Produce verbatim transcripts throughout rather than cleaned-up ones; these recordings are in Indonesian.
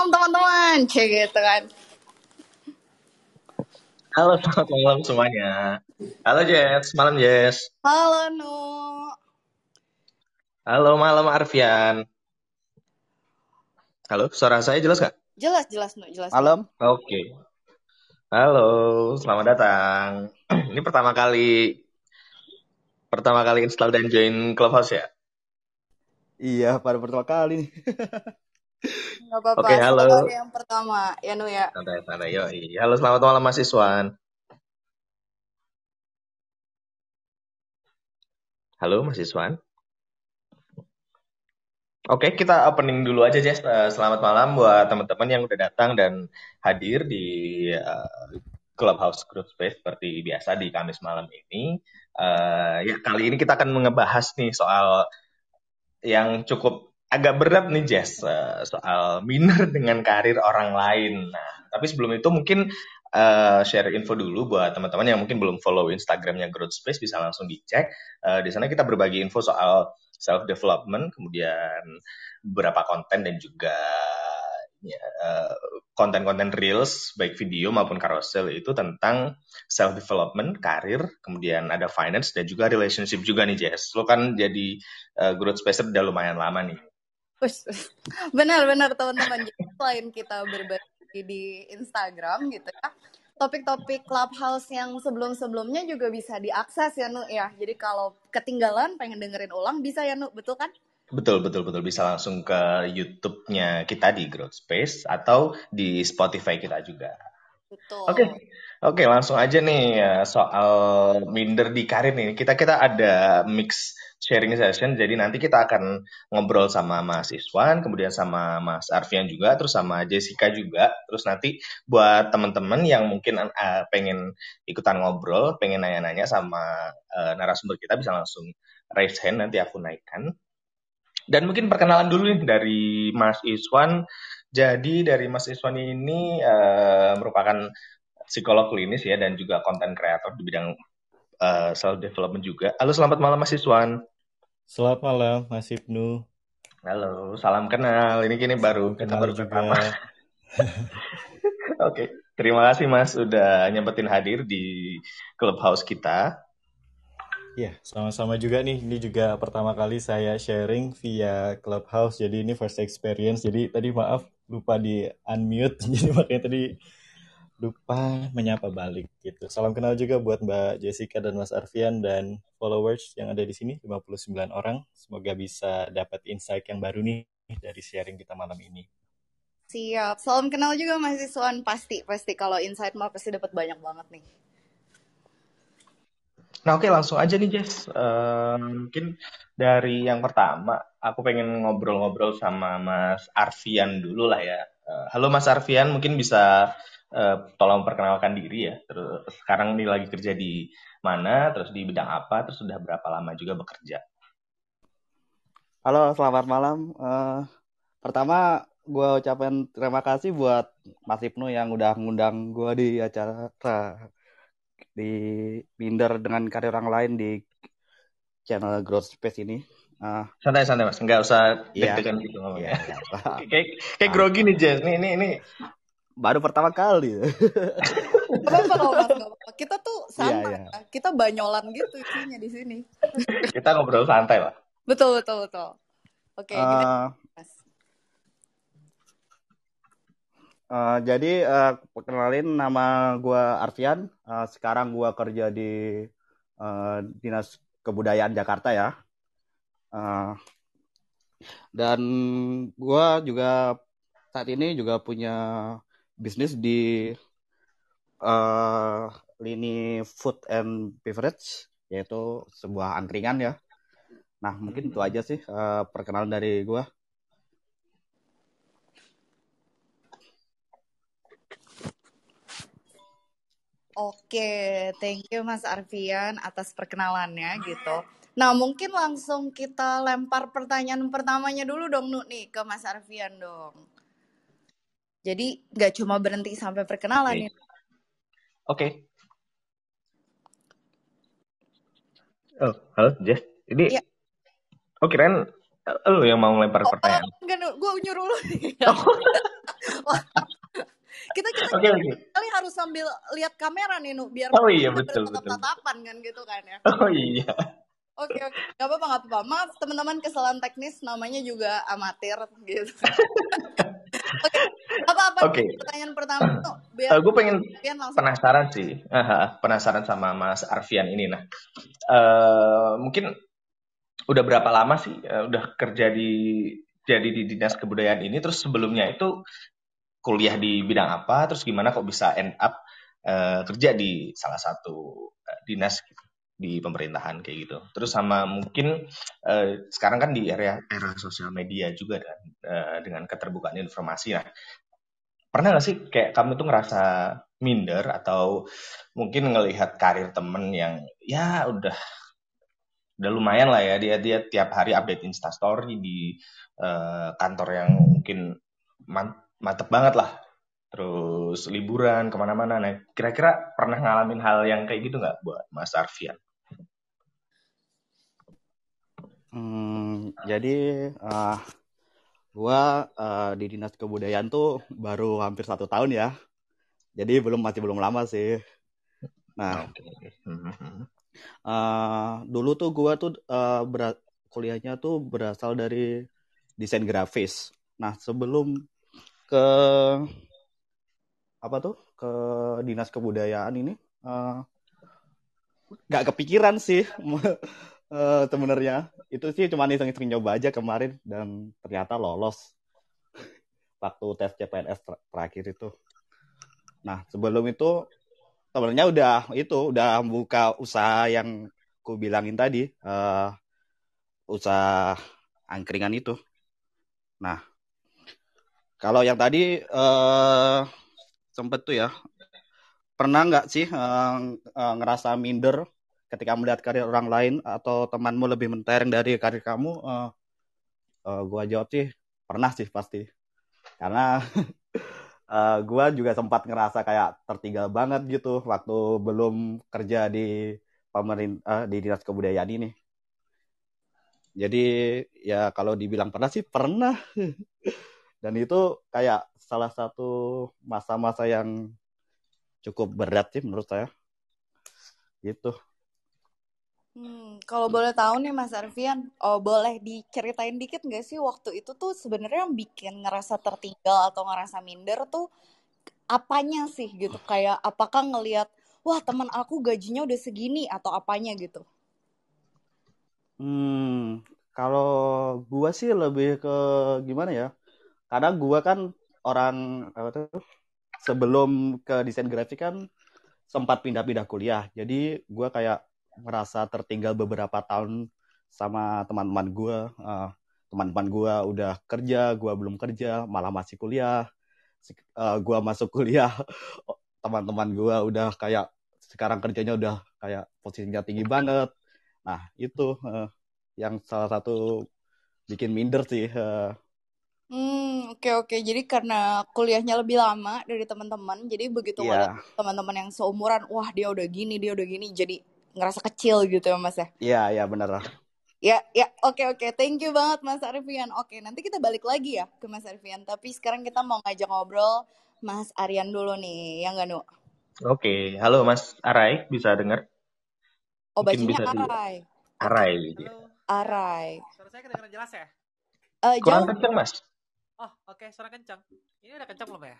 malam teman-teman, kayak gitu kan. Halo, selamat malam semuanya. Halo Jess, malam Jess. Halo Nu. Halo malam Arfian. Halo, suara saya jelas gak? Jelas, jelas Nu, jelas. Halo. Oke. Okay. Halo, selamat datang. Ini pertama kali pertama kali install dan join Clubhouse ya? Iya, pada pertama kali nih. Nggak apa-apa, okay, halo. Yang pertama, ya Nu ya. Santai-santai, yoi. Halo, selamat malam Mas Iswan. Halo Mas Iswan. Oke, okay, kita opening dulu aja Jess. Selamat malam buat teman-teman yang udah datang dan hadir di uh, Clubhouse Growth Space seperti biasa di Kamis malam ini. Uh, ya, kali ini kita akan ngebahas nih soal yang cukup agak berat nih Jess, soal minor dengan karir orang lain. Nah, tapi sebelum itu mungkin uh, share info dulu buat teman-teman yang mungkin belum follow Instagramnya Growth Space, bisa langsung dicek. Uh, di sana kita berbagi info soal self development, kemudian beberapa konten dan juga ya, uh, konten-konten reels baik video maupun carousel itu tentang self development, karir, kemudian ada finance dan juga relationship juga nih Jess. Lo kan jadi uh, Growth Spacer udah lumayan lama nih. Benar-benar teman-teman, selain kita berbagi di Instagram gitu ya, topik-topik Clubhouse yang sebelum-sebelumnya juga bisa diakses ya Nu ya. Jadi kalau ketinggalan pengen dengerin ulang bisa ya Nu, betul kan? Betul, betul, betul. Bisa langsung ke YouTube-nya kita di Growth Space atau di Spotify kita juga. Betul. Oke, okay. Oke okay, langsung aja nih soal minder di karir nih. Kita kita ada mix sharing session, jadi nanti kita akan ngobrol sama Mas Iswan, kemudian sama Mas Arfian juga, terus sama Jessica juga. Terus nanti buat teman-teman yang mungkin uh, pengen ikutan ngobrol, pengen nanya-nanya sama uh, narasumber kita, bisa langsung raise hand, nanti aku naikkan. Dan mungkin perkenalan dulu nih dari Mas Iswan. Jadi dari Mas Iswan ini uh, merupakan psikolog klinis ya, dan juga content creator di bidang uh, self development juga. Halo, selamat malam Mas Iswan. Selamat malam Mas Ibnu. Halo, salam kenal. Ini kini baru kita baru pertama. Oke, terima kasih Mas udah nyempetin hadir di Clubhouse kita. Ya, sama-sama juga nih. Ini juga pertama kali saya sharing via Clubhouse. Jadi ini first experience. Jadi tadi maaf lupa di unmute. Jadi makanya tadi lupa menyapa balik gitu. Salam kenal juga buat Mbak Jessica dan Mas Arfian dan followers yang ada di sini lima puluh sembilan orang. Semoga bisa dapat insight yang baru nih dari sharing kita malam ini. Siap. Salam kenal juga Mas Iswan, pasti pasti kalau insight mah pasti dapat banyak banget nih. Nah oke, langsung aja nih Jess, uh, mungkin dari yang pertama aku pengen ngobrol-ngobrol sama Mas Arfian dulu lah ya. Uh, halo Mas Arfian, mungkin bisa uh, tolong perkenalkan diri ya. Terus sekarang ini lagi kerja di mana, terus di bidang apa, terus sudah berapa lama juga bekerja? Halo, selamat malam. Uh, pertama gue ucapkan terima kasih buat Mas Ibnu yang udah ngundang gue di acara di minder dengan karir orang lain di channel Growth Space ini. Uh, Santai-santai Mas, nggak usah deg-degan iya, gitu ngomongnya. Iya, kayak kayak grogi nih Jess, nih ini ini baru pertama kali. Kenapa loh Mas? Kita tuh santai, iya, iya. Kita banyolan gitu isinya di sini. Kita ngobrol santai lah. Betul betul betul. Oke. Okay, uh, Uh, jadi uh, kenalin, nama gue Arfian, uh, sekarang gue kerja di uh, Dinas Kebudayaan Jakarta ya. Uh, dan gue juga saat ini juga punya bisnis di uh, lini food and beverage, yaitu sebuah angkringan ya. Nah mungkin itu aja sih uh, perkenalan dari gue. Oke, thank you Mas Arfian atas perkenalannya gitu. Nah mungkin langsung kita lempar pertanyaan pertamanya dulu dong Nu nih ke Mas Arfian dong. Jadi gak cuma berhenti sampai perkenalan nih. Oke. Okay. Oh, halo Jess. Ini, ya. Oh kirain lu yang mau lempar oh, pertanyaan. Enggak, gue nyuruh lu. Oh. kita kita kali okay, okay. harus sambil lihat kamera nih, Nu, biar oh, iya, betul, betul. tatapan kan gitu kan ya. Oh iya. Oke okay, oke, okay. Gak apa-apa gak apa-apa. Maaf teman-teman, kesalahan teknis, namanya juga amatir gitu. Oke, apa-apa okay. pertanyaan pertama tuh? Biar uh, gue pengen penasaran langsung. sih, Aha, penasaran sama Mas Arfian ini. Nah, uh, mungkin udah berapa lama sih uh, udah kerja di jadi di Dinas Kebudayaan ini? Terus sebelumnya itu kuliah di bidang apa? Terus gimana kok bisa end up uh, kerja di salah satu uh, dinas gitu, di pemerintahan kayak gitu? Terus sama mungkin eh, sekarang kan di area era sosial media juga dan eh, dengan keterbukaan informasi. Nah, pernah nggak sih kayak kamu tuh ngerasa minder atau mungkin ngelihat karir temen yang ya udah udah lumayan lah ya, dia dia tiap hari update Instastory di eh, kantor yang mungkin man, mantep banget lah, terus liburan kemana-mana. Nah, kira-kira pernah ngalamin hal yang kayak gitu nggak buat Mas Arfian? Hmm, jadi uh, gue uh, di Dinas Kebudayaan tuh baru hampir satu tahun ya, jadi belum masih belum lama sih. Nah, okay. uh, dulu tuh gue tuh uh, ber- kuliahnya tuh berasal dari desain grafis. Nah, sebelum ke apa tuh ke Dinas Kebudayaan ini uh, gak kepikiran sih. Uh, sebenarnya itu sih cuma iseng-iseng nyoba aja kemarin dan ternyata lolos waktu tes C P N S ter- terakhir itu. Nah, sebelum itu sebenarnya udah itu udah buka usaha yang ku bilangin tadi, uh, usaha angkringan itu. Nah, kalau yang tadi uh, sempet tuh ya, pernah nggak sih uh, uh, ngerasa minder ketika melihat karir orang lain atau temanmu lebih mentereng dari karir kamu? Uh, uh, gua jawab sih, pernah sih pasti. Karena uh, gua juga sempat ngerasa kayak tertinggal banget gitu waktu belum kerja di pemerintah uh, di Dinas Kebudayaan ini. Jadi ya kalau dibilang pernah sih pernah. Dan itu kayak salah satu masa-masa yang cukup berat sih menurut saya. Gitu. Hmm, kalau boleh tahu nih Mas Arfian, oh, boleh diceritain dikit nggak sih waktu itu tuh sebenarnya yang bikin ngerasa tertinggal atau ngerasa minder tuh apanya sih gitu? Kayak apakah ngelihat wah teman aku gajinya udah segini atau apanya gitu? Hmm, kalau gua sih lebih ke gimana ya? Karena gua kan orang apa tuh, sebelum ke desain grafik kan sempat pindah-pindah kuliah. Jadi gua kayak merasa tertinggal beberapa tahun sama teman-teman gue. Uh, teman-teman gue udah kerja, gue belum kerja, malah masih kuliah. Uh, gue masuk kuliah, teman-teman gue udah kayak sekarang kerjanya udah kayak posisinya tinggi banget. Nah, itu uh, yang salah satu bikin minder sih. Uh. Hmm, oke okay, oke. Okay. Jadi karena kuliahnya lebih lama dari teman-teman, jadi begitu yeah. ada teman-teman yang seumuran, wah dia udah gini, dia udah gini, jadi ngerasa kecil gitu ya Mas ya. Iya, iya benar lah. Ya, ya, oke oke. Thank you banget Mas Arfian. Oke, nanti kita balik lagi ya ke Mas Arfian, tapi sekarang kita mau ngajak ngobrol Mas Aryan dulu nih, ya enggak, Nu? Oke, halo Mas Aray, bisa dengar? Oh, bacanya Aray. Di... Aray gitu. Aray. Suara saya kedengeran jelas ya? Eh, uh, kurang jauh. Kencang, Mas. Oh, oke, okay, suara kencang. Ini udah kencang belum ya?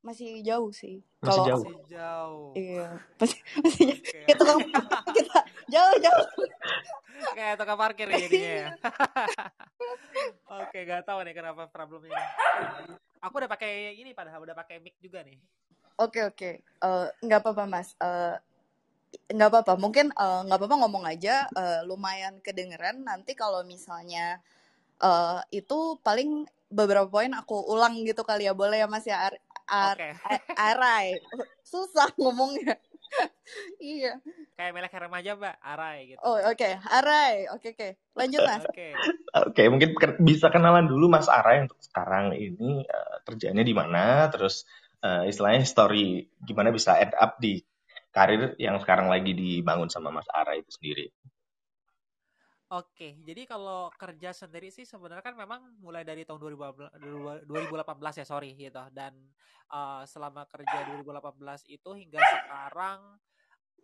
Masih jauh sih. Masih jauh. Masih jauh. Iya. Masih, masih okay. Kita kita jauh-jauh. Kayak tukang parkir jadinya ya. Oke, okay, gak tahu nih kenapa problemnya. Aku udah pakai ini padahal udah pakai mic juga nih. Oke, okay, oke. Okay. Uh, enggak apa-apa, Mas. Uh, enggak apa-apa. Mungkin uh, enggak apa-apa ngomong aja, uh, lumayan kedengeran. Nanti kalau misalnya uh, itu paling beberapa poin aku ulang gitu kali ya. Boleh ya, Mas ya? Ar- Ar- okay. Aray, susah ngomongnya. Iya. Kayak melek remaja mbak, Aray gitu. Oh oke, okay. Aray, oke okay, oke. Okay. Lanjut Mas. Oke, okay. okay, mungkin ke- bisa kenalan dulu Mas Aray untuk sekarang ini uh, kerjanya di mana, terus uh, istilahnya story gimana bisa end up di karir yang sekarang lagi dibangun sama Mas Aray itu sendiri. Oke, jadi kalau kerja sendiri sih sebenarnya kan memang mulai dari tahun dua ribu delapan belas ya, sorry gitu. Dan uh, selama kerja dua ribu delapan belas itu hingga sekarang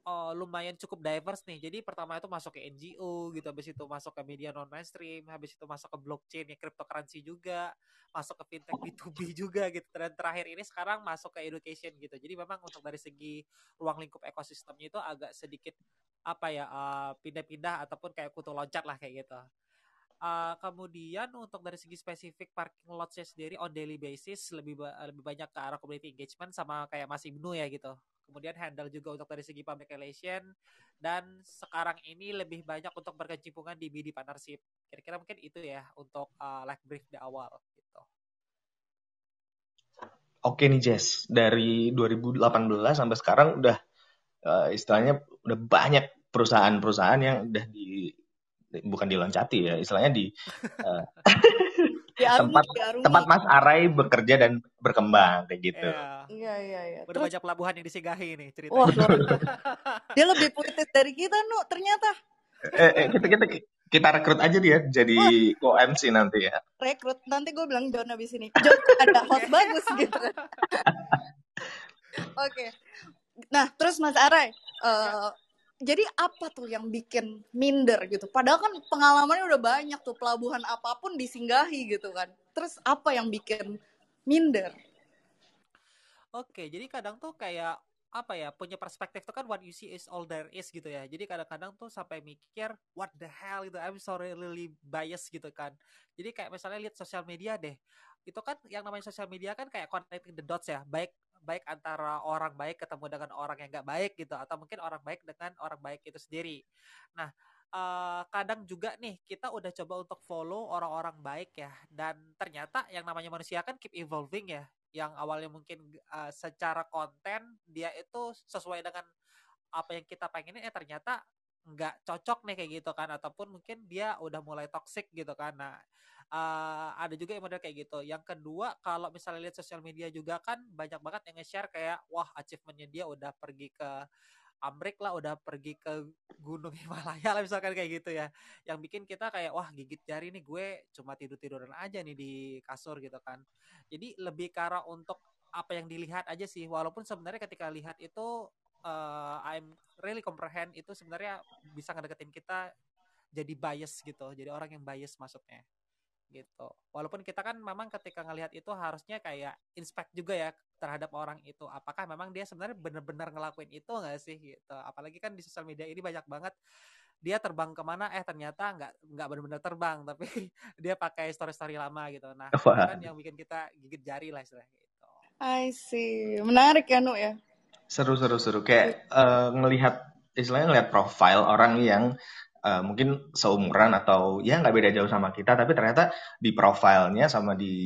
uh, lumayan cukup diverse nih. Jadi pertama itu masuk ke N G O gitu, habis itu masuk ke media non mainstream, habis itu masuk ke blockchain, ya cryptocurrency juga, masuk ke fintech B to B juga gitu. Dan terakhir ini sekarang masuk ke education gitu. Jadi memang untuk dari segi ruang lingkup ekosistemnya itu agak sedikit apa ya, uh, pindah-pindah ataupun kayak kutu loncat lah kayak gitu. Uh, kemudian untuk dari segi spesifik parking lotnya sendiri on daily basis lebih ba- lebih banyak ke arah community engagement sama kayak Mas Ibnu ya gitu. Kemudian handle juga untuk dari segi public relation, dan sekarang ini lebih banyak untuk berkecimpungan di B D partnership. Kira-kira mungkin itu ya untuk uh, like brief di awal gitu. Oke nih Jess, dari dua ribu delapan belas sampai sekarang udah uh, istilahnya udah banyak perusahaan-perusahaan yang udah di bukan diloncati ya, istilahnya di uh, tempat diarungi. Tempat Mas Aray bekerja dan berkembang kayak gitu. Iya iya iya. Banyak pelabuhan yang disinggahi nih ceritanya. Wah, dia lebih politis dari kita, Nu, ternyata. Eh, eh kita kita kita rekrut aja dia jadi co-M C nanti ya. Rekrut nanti gue bilang John abis ini. John ada host bagus gitu. Oke. Nah, terus Mas Aray, uh, jadi apa tuh yang bikin minder gitu? Padahal kan pengalamannya udah banyak tuh, pelabuhan apapun disinggahi gitu kan. Terus apa yang bikin minder? Oke, jadi kadang tuh kayak apa ya, punya perspektif tuh kan what you see is all there is gitu ya. Jadi kadang-kadang tuh sampai mikir what the hell gitu, I'm sorry really biased gitu kan. Jadi kayak misalnya lihat sosial media deh. Itu kan yang namanya sosial media kan kayak connecting the dots ya, baik baik antara orang baik ketemu dengan orang yang nggak baik gitu, atau mungkin orang baik dengan orang baik itu sendiri. Nah, eh, kadang juga nih kita udah coba untuk follow orang-orang baik ya, dan ternyata yang namanya manusia kan keep evolving ya, yang awalnya mungkin eh, secara konten dia itu sesuai dengan apa yang kita pengenin, eh ternyata nggak cocok nih kayak gitu kan, ataupun mungkin dia udah mulai toxic gitu kan. Nah, uh, ada juga yang model kayak gitu. Yang kedua, kalau misalnya lihat sosial media juga kan banyak banget yang nge-share kayak wah achievementnya dia udah pergi ke Amrik lah, udah pergi ke Gunung Himalaya lah misalkan kayak gitu ya, yang bikin kita kayak wah gigit jari nih, gue cuma tidur-tiduran aja nih di kasur gitu kan. Jadi lebih ke arah untuk apa yang dilihat aja sih, walaupun sebenarnya ketika lihat itu Uh, I'm really comprehend itu sebenarnya bisa ngedeketin kita jadi bias gitu, jadi orang yang bias maksudnya gitu. Walaupun kita kan memang ketika ngelihat itu harusnya kayak inspect juga ya terhadap orang itu, apakah memang dia sebenarnya benar-benar ngelakuin itu nggak sih gitu. Apalagi kan di sosial media ini banyak banget dia terbang kemana, eh ternyata nggak nggak benar-benar terbang, tapi dia pakai story-story lama gitu. Nah, itu kan yang bikin kita gigit jari lah istilahnya gitu. I see, menarik ya Nu ya. Seru-seru-seru, kayak uh, ngelihat istilahnya ngelihat profil orang yang uh, mungkin seumuran atau ya nggak beda jauh sama kita, tapi ternyata di profilnya sama di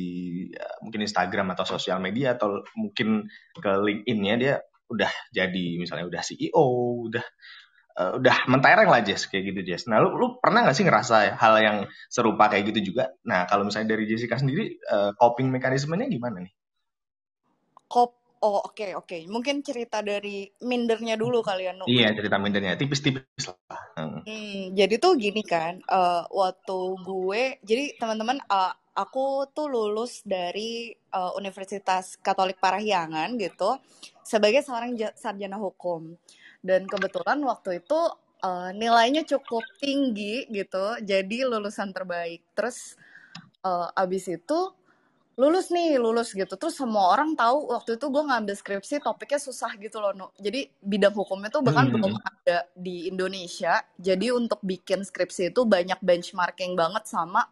uh, mungkin Instagram atau sosial media atau mungkin ke LinkedIn-nya dia udah jadi misalnya udah C E O, udah uh, udah mentereng lah Jess, kayak gitu Jess. Nah lu, lu pernah nggak sih ngerasa hal yang serupa kayak gitu juga? Nah kalau misalnya dari Jessica sendiri uh, coping mekanismenya gimana nih? Cop Oh oke okay, oke, okay. Mungkin cerita dari mindernya dulu kalian. Ya, no? Iya cerita mindernya, tipis-tipis lah. Hmm. Hmm, jadi tuh gini kan, uh, waktu gue, jadi teman-teman uh, aku tuh lulus dari uh, Universitas Katolik Parahyangan gitu, sebagai seorang j- sarjana hukum. Dan kebetulan waktu itu uh, nilainya cukup tinggi gitu, jadi lulusan terbaik. Terus uh, abis itu lulus nih, lulus gitu. Terus semua orang tahu waktu itu gue ngambil skripsi topiknya susah gitu loh, Nu. Jadi bidang hukumnya tuh bahkan hmm. belum ada di Indonesia. Jadi untuk bikin skripsi itu banyak benchmarking banget sama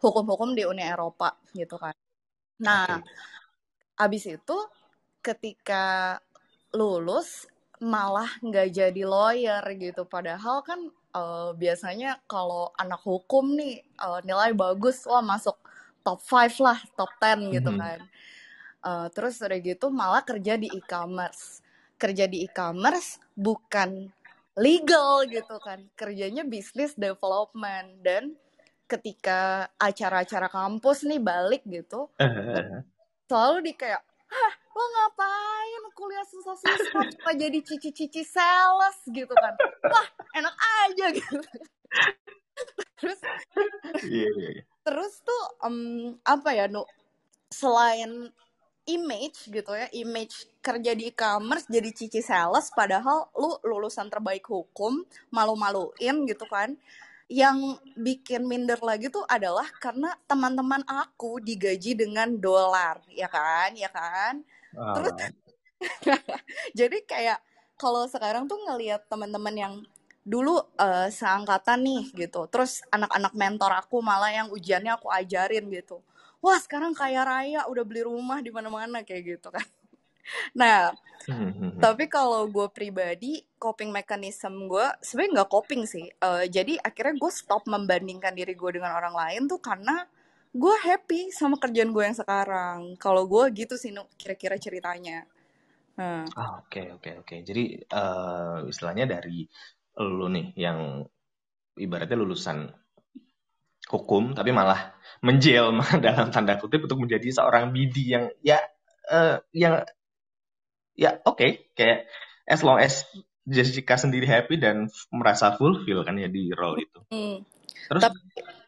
hukum-hukum di Uni Eropa gitu kan. Nah, okay. Abis itu ketika lulus malah nggak jadi lawyer gitu. Padahal kan uh, biasanya kalau anak hukum nih uh, nilai bagus, wah masuk top lima lah, top sepuluh gitu kan. Mm-hmm. Uh, terus udah gitu malah kerja di e-commerce. Kerja di e-commerce bukan legal gitu kan. Kerjanya business development. Dan ketika acara-acara kampus nih balik gitu, uh-huh. selalu di kayak, hah lo ngapain kuliah susah-susah cuma jadi cici-cici sales gitu kan. Wah enak aja gitu. Iya, iya, iya. Terus tuh um, apa ya, no, selain image gitu ya, image kerja di e-commerce jadi cici sales, padahal lu lulusan terbaik hukum, malu-maluin gitu kan. Yang bikin minder lagi tuh adalah karena teman-teman aku digaji dengan dolar, ya kan, ya kan. Uh. Terus jadi kayak kalau sekarang tuh ngelihat teman-teman yang dulu uh, seangkatan nih gitu, terus anak-anak mentor aku malah yang ujiannya aku ajarin gitu. Wah, sekarang kaya raya, udah beli rumah di mana-mana kayak gitu kan. Nah, mm-hmm. tapi kalau gue pribadi, coping mechanism gue sebenarnya nggak coping sih. Uh, jadi akhirnya gue stop membandingkan diri gue dengan orang lain tuh karena gue happy sama kerjaan gue yang sekarang. Kalau gue gitu sih, kira-kira ceritanya. Oke, oke, oke. Jadi uh, istilahnya dari lu nih yang ibaratnya lulusan hukum tapi malah menjelma dalam tanda kutip untuk menjadi seorang bidi yang ya uh, yang ya oke okay. Kayak as long as Jessica sendiri happy dan merasa fulfill kan ya di role itu. Mm. Terus tapi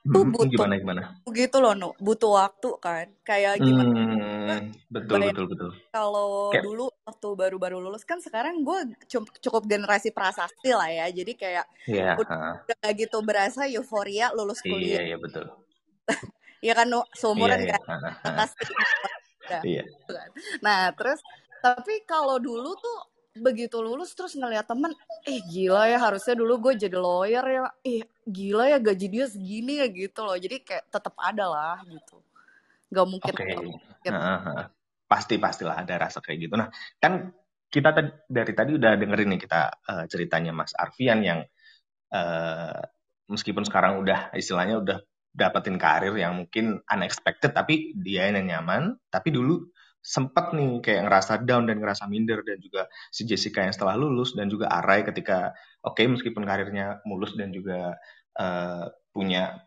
itu butuh, gimana gimana? Gitu loh, no, butuh waktu kan. Kayak gimana? Hmm, betul, betul betul betul. Kalau kayak dulu waktu baru-baru lulus kan, sekarang gue cukup generasi prasasti lah ya. Jadi kayak yeah, udah uh. gitu berasa euforia lulus kuliah. Iya yeah, iya yeah, betul. Iya kan, no, seumuran yeah, kan. Prasasti. Yeah. Iya. Nah, nah terus tapi kalau dulu tuh begitu lulus terus ngeliat temen, eh gila ya, harusnya dulu gue jadi lawyer ya, eh gila ya gaji dia segini ya gitu loh. Jadi kayak tetap ada lah gitu, nggak mungkin. Oke, okay. Nah, pasti pastilah ada rasa kayak gitu. Nah kan kita t- dari tadi udah dengerin nih kita uh, ceritanya Mas Arfian yang uh, meskipun sekarang udah istilahnya udah dapetin karir yang mungkin unexpected tapi dia yang nyaman, tapi dulu sempat nih kayak ngerasa down dan ngerasa minder, dan juga si Jessica yang setelah lulus dan juga Aray ketika oke okay, meskipun karirnya mulus dan juga uh, punya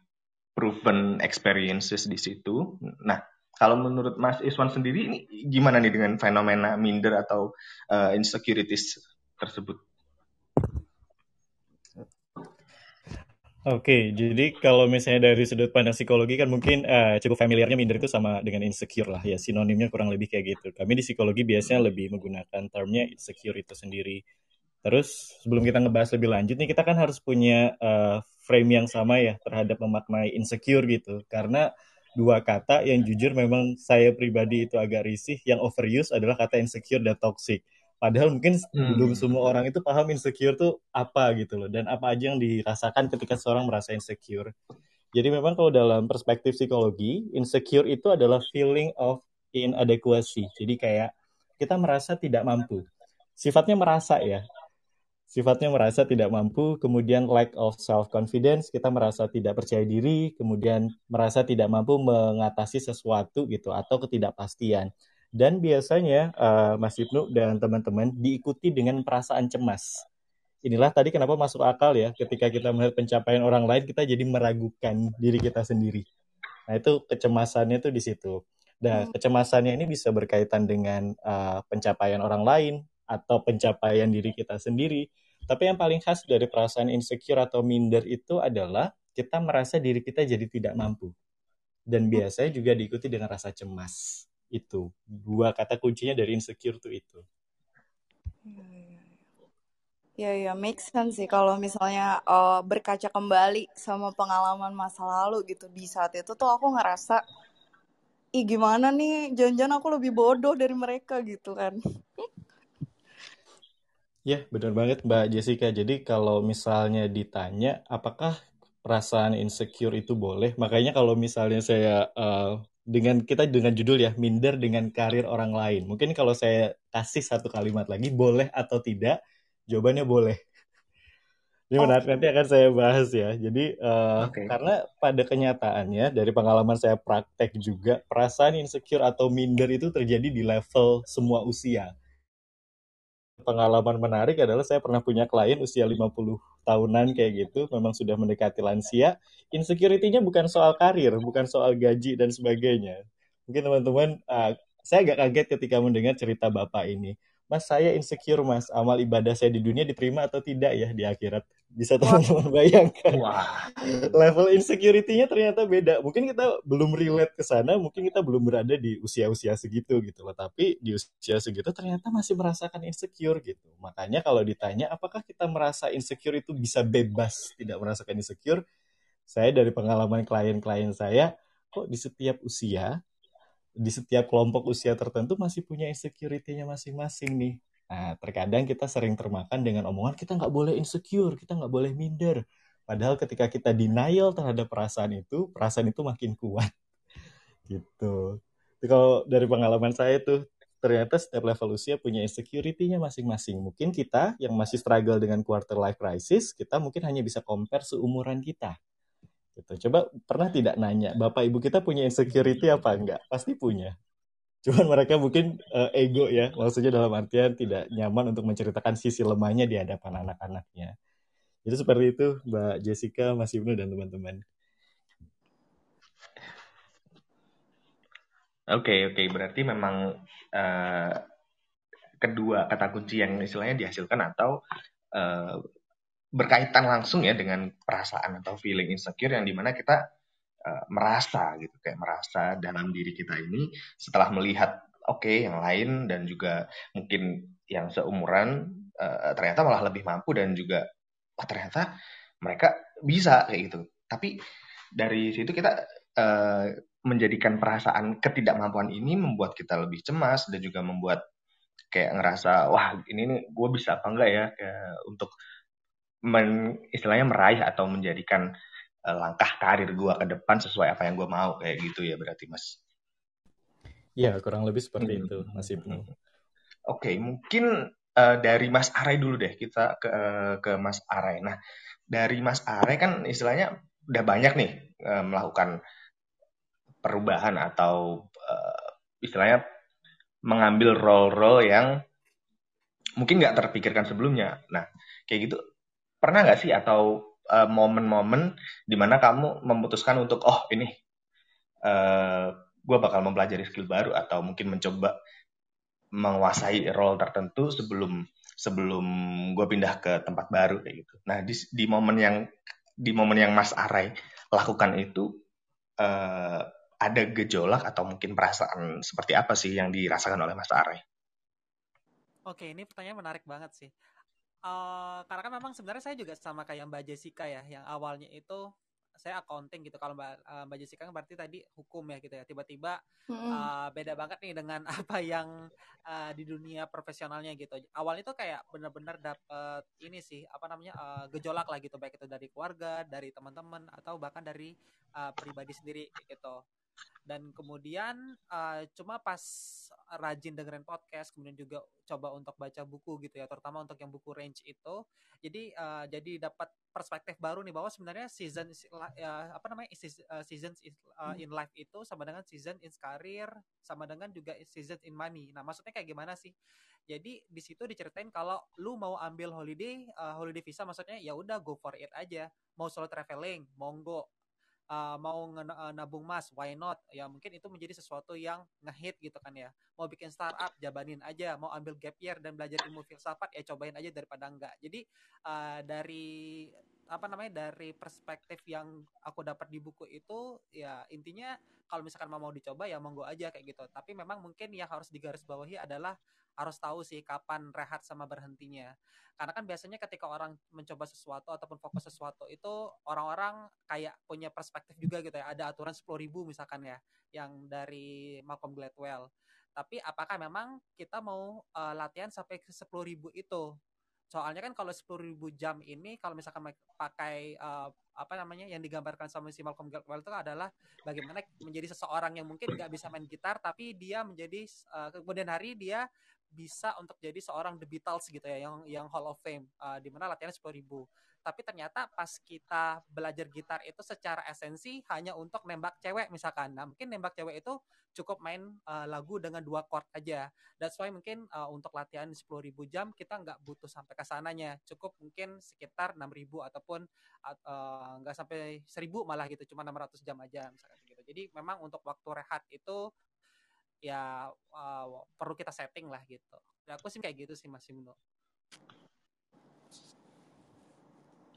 proven experiences di situ. Nah, kalau menurut Mas Iswan sendiri ini gimana nih dengan fenomena minder atau uh, insecurities tersebut? Oke, okay, jadi kalau misalnya dari sudut pandang psikologi kan mungkin uh, cukup familiarnya minder itu sama dengan insecure lah ya, sinonimnya kurang lebih kayak gitu. Kami di psikologi biasanya lebih menggunakan termnya insecure itu sendiri. Terus sebelum kita ngebahas lebih lanjut nih, kita kan harus punya uh, frame yang sama ya terhadap memaknai insecure gitu. Karena dua kata yang jujur memang saya pribadi itu agak risih, yang overuse adalah kata insecure dan toxic. Padahal mungkin hmm. belum semua orang itu paham insecure tuh apa gitu loh. Dan apa aja yang dirasakan ketika seorang merasa insecure. Jadi memang kalau dalam perspektif psikologi, insecure itu adalah feeling of inadequacy. Jadi kayak kita merasa tidak mampu. Sifatnya merasa ya. Sifatnya merasa tidak mampu, kemudian lack of self-confidence, kita merasa tidak percaya diri, kemudian merasa tidak mampu mengatasi sesuatu gitu, atau ketidakpastian. Dan biasanya uh, Mas Ibnu dan teman-teman diikuti dengan perasaan cemas. Inilah tadi kenapa masuk akal ya, ketika kita melihat pencapaian orang lain kita jadi meragukan diri kita sendiri. Nah itu kecemasannya tuh di situ. Nah kecemasannya ini bisa berkaitan dengan uh, pencapaian orang lain atau pencapaian diri kita sendiri. Tapi yang paling khas dari perasaan insecure atau minder itu adalah kita merasa diri kita jadi tidak mampu. Dan biasanya juga diikuti dengan rasa cemas. Itu dua kata kuncinya dari insecure tuh itu. Ya ya, make sense sih kalau misalnya uh, berkaca kembali sama pengalaman masa lalu gitu. Di saat itu tuh aku ngerasa, ih gimana nih, jangan-jangan aku lebih bodoh dari mereka gitu kan. Ya benar banget Mbak Jessica. Jadi kalau misalnya ditanya apakah perasaan insecure itu boleh, makanya kalau misalnya saya uh, dengan kita dengan judul ya, minder dengan karir orang lain. Mungkin kalau saya kasih satu kalimat lagi, boleh atau tidak, jawabannya boleh. Ini oh. menarik, nanti akan saya bahas ya. Jadi uh, okay. karena pada kenyataannya dari pengalaman saya praktek juga, perasaan insecure atau minder itu terjadi di level semua usia. Pengalaman menarik adalah saya pernah punya klien usia lima puluh tahunan kayak gitu, memang sudah mendekati lansia. Insecurity-nya bukan soal karir, bukan soal gaji dan sebagainya. Mungkin teman-teman, uh, saya agak kaget ketika mendengar cerita Bapak ini. Mas, saya insecure mas, amal ibadah saya di dunia diterima atau tidak ya di akhirat. Bisa teman-teman bayangkan. Wah. Level insecurity-nya ternyata beda. Mungkin kita belum relate ke sana, mungkin kita belum berada di usia-usia segitu gitu loh. Tapi di usia segitu ternyata masih merasakan insecure gitu. Makanya kalau ditanya apakah kita merasa insecure itu bisa bebas tidak merasakan insecure, saya dari pengalaman klien-klien saya, kok di setiap usia, di setiap kelompok usia tertentu masih punya insecurity-nya masing-masing nih. Nah, terkadang kita sering termakan dengan omongan kita nggak boleh insecure, kita nggak boleh minder. Padahal ketika kita denial terhadap perasaan itu, perasaan itu makin kuat. Gitu. Jadi, kalau dari pengalaman saya tuh, ternyata setiap level usia punya insecurity-nya masing-masing. Mungkin kita yang masih struggle dengan quarter life crisis, kita mungkin hanya bisa compare seumuran kita. Gitu. Coba pernah tidak nanya, Bapak Ibu kita punya insecurity apa enggak? Pasti punya. Cuman mereka mungkin uh, ego ya, maksudnya dalam artian tidak nyaman untuk menceritakan sisi lemahnya di hadapan anak-anaknya. Jadi seperti itu Mbak Jessica, Mas Ibnu, dan teman-teman. Oke, oke. Berarti memang uh, kedua kata kunci yang istilahnya dihasilkan atau... Uh, berkaitan langsung ya dengan perasaan atau feeling insecure yang dimana kita uh, merasa gitu, kayak merasa dalam diri kita ini setelah melihat oke okay, yang lain dan juga mungkin yang seumuran uh, ternyata malah lebih mampu dan juga oh, ternyata mereka bisa kayak gitu. Tapi dari situ kita uh, menjadikan perasaan ketidakmampuan ini membuat kita lebih cemas dan juga membuat kayak ngerasa wah ini nih gue bisa apa enggak ya uh, untuk Men, istilahnya meraih atau menjadikan uh, langkah karir gue ke depan sesuai apa yang gue mau kayak gitu ya berarti mas. Ya kurang lebih seperti hmm. itu Mas Ibnu. Oke okay, mungkin uh, dari Mas Aray dulu deh kita ke, uh, ke Mas Aray. Nah dari Mas Aray kan istilahnya udah banyak nih uh, melakukan perubahan atau uh, istilahnya mengambil role-role yang mungkin nggak terpikirkan sebelumnya. Nah kayak gitu. Pernah nggak sih atau uh, momen-momen di mana kamu memutuskan untuk oh ini uh, gue bakal mempelajari skill baru atau mungkin mencoba menguasai role tertentu sebelum sebelum gue pindah ke tempat baru kayak gitu. Nah di, di momen yang di momen yang Mas Aray lakukan itu uh, ada gejolak atau mungkin perasaan seperti apa sih yang dirasakan oleh Mas Aray? Oke ini pertanyaan menarik banget sih. Uh, karena kan memang sebenarnya saya juga sama kayak Mbak Jessica ya, yang awalnya itu saya accounting gitu. Kalau Mbak, uh, Mbak Jessica kan berarti tadi hukum ya gitu ya. Tiba-tiba uh, beda banget nih dengan apa yang uh, di dunia profesionalnya gitu. Awalnya tuh kayak benar-benar dapet ini sih, apa namanya uh, gejolak lah gitu, baik itu dari keluarga, dari teman-teman, atau bahkan dari uh, pribadi sendiri gitu. Dan kemudian uh, cuma pas rajin dengerin podcast, kemudian juga coba untuk baca buku gitu ya, terutama untuk yang buku range itu. Jadi uh, jadi dapat perspektif baru nih bahwa sebenarnya season uh, apa namanya uh, seasons uh, in life itu sama dengan season in career, sama dengan juga season in money. Nah maksudnya kayak gimana sih? Jadi di situ diceritain kalau lu mau ambil holiday uh, holiday visa, maksudnya ya udah go for it aja. Mau solo traveling, monggo. Uh, mau nabung mas, why not? Ya mungkin itu menjadi sesuatu yang ngehit gitu kan ya. Mau bikin startup, jabanin aja. Mau ambil gap year dan belajar ilmu filsafat, ya cobain aja daripada enggak. Jadi uh, dari apa namanya dari perspektif yang aku dapat di buku itu, ya intinya kalau misalkan mau dicoba ya monggo aja kayak gitu. Tapi memang mungkin yang harus digarisbawahi adalah harus tahu sih kapan rehat sama berhentinya. Karena kan biasanya ketika orang mencoba sesuatu ataupun fokus sesuatu itu orang-orang kayak punya perspektif juga gitu ya. Ada aturan sepuluh ribu misalkan ya yang dari Malcolm Gladwell. Tapi apakah memang kita mau uh, latihan sampai ke sepuluh ribu itu? Soalnya kan kalau sepuluh ribu jam ini kalau misalkan pakai uh, apa namanya yang digambarkan sama si Malcolm Gladwell itu adalah bagaimana menjadi seseorang yang mungkin nggak bisa main gitar tapi dia menjadi uh, kemudian hari dia bisa untuk jadi seorang The Beatles gitu ya yang yang Hall of Fame uh, di mana latihannya sepuluh ribu. Tapi ternyata pas kita belajar gitar itu secara esensi hanya untuk nembak cewek misalkan. Nah mungkin nembak cewek itu cukup main uh, lagu dengan dua chord aja. That's why mungkin uh, untuk latihan sepuluh ribu jam kita nggak butuh sampai ke sananya. Cukup mungkin sekitar enam ribu ataupun uh, nggak sampai seribu malah gitu. Cuma enam ratus jam aja misalkan gitu. Jadi memang untuk waktu rehat itu ya uh, perlu kita setting lah gitu. Dan aku sih kayak gitu sih Mas Ibnu.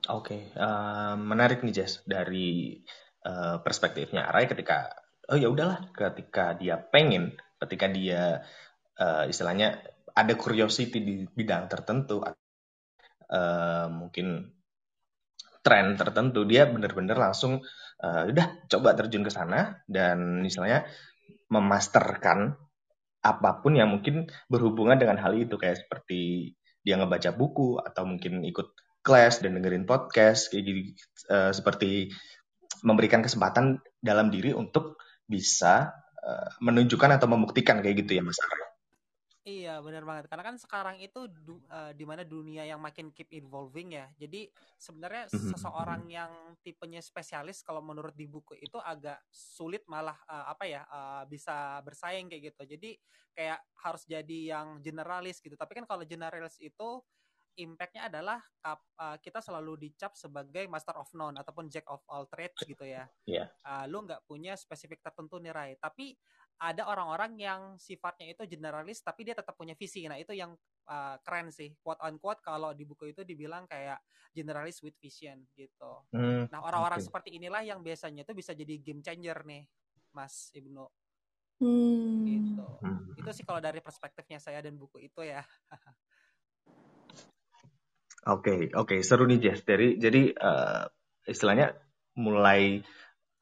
Oke, okay. uh, menarik nih Jess dari uh, perspektifnya Aray ketika oh ya udahlah ketika dia pengen, ketika dia uh, istilahnya ada curiosity di bidang tertentu, uh, mungkin tren tertentu, dia benar-benar langsung uh, udah coba terjun ke sana dan istilahnya memasterkan apapun yang mungkin berhubungan dengan hal itu, kayak seperti dia ngebaca buku atau mungkin ikut kelas dan dengerin podcast kayak gitu, uh, seperti memberikan kesempatan dalam diri untuk bisa uh, menunjukkan atau membuktikan kayak gitu ya Mas Aray. Iya benar banget, karena kan sekarang itu du- uh, dimana dunia yang makin keep evolving ya. Jadi sebenarnya mm-hmm. seseorang yang tipenya spesialis kalau menurut di buku itu agak sulit malah uh, apa ya uh, bisa bersaing kayak gitu. Jadi kayak harus jadi yang generalis gitu. Tapi kan kalau generalis itu impact-nya adalah uh, kita selalu dicap sebagai master of none ataupun jack of all trades gitu ya. Yeah. Uh, lu nggak punya spesifik tertentu nih Ray. Tapi ada orang-orang yang sifatnya itu generalis tapi dia tetap punya visi. Nah itu yang uh, keren sih, quote unquote kalau di buku itu dibilang kayak generalis with vision gitu. Mm, nah orang-orang okay. seperti inilah yang biasanya itu bisa jadi game changer nih Mas Ibnu. Mm. Gitu. Mm. Itu sih kalau dari perspektifnya saya dan buku itu ya. Oke, okay, oke okay. Seru nih Jess. Jadi, jadi uh, istilahnya mulai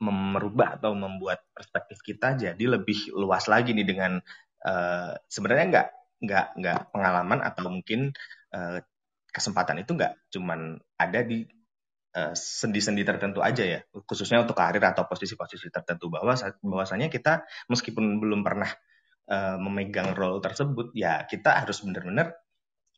merubah atau membuat perspektif kita jadi lebih luas lagi nih dengan uh, sebenarnya nggak nggak nggak pengalaman atau mungkin uh, kesempatan itu nggak cuman ada di uh, sendi-sendi tertentu aja ya, khususnya untuk karir atau posisi-posisi tertentu, bahwa bahwasanya kita meskipun belum pernah uh, memegang role tersebut ya kita harus benar-benar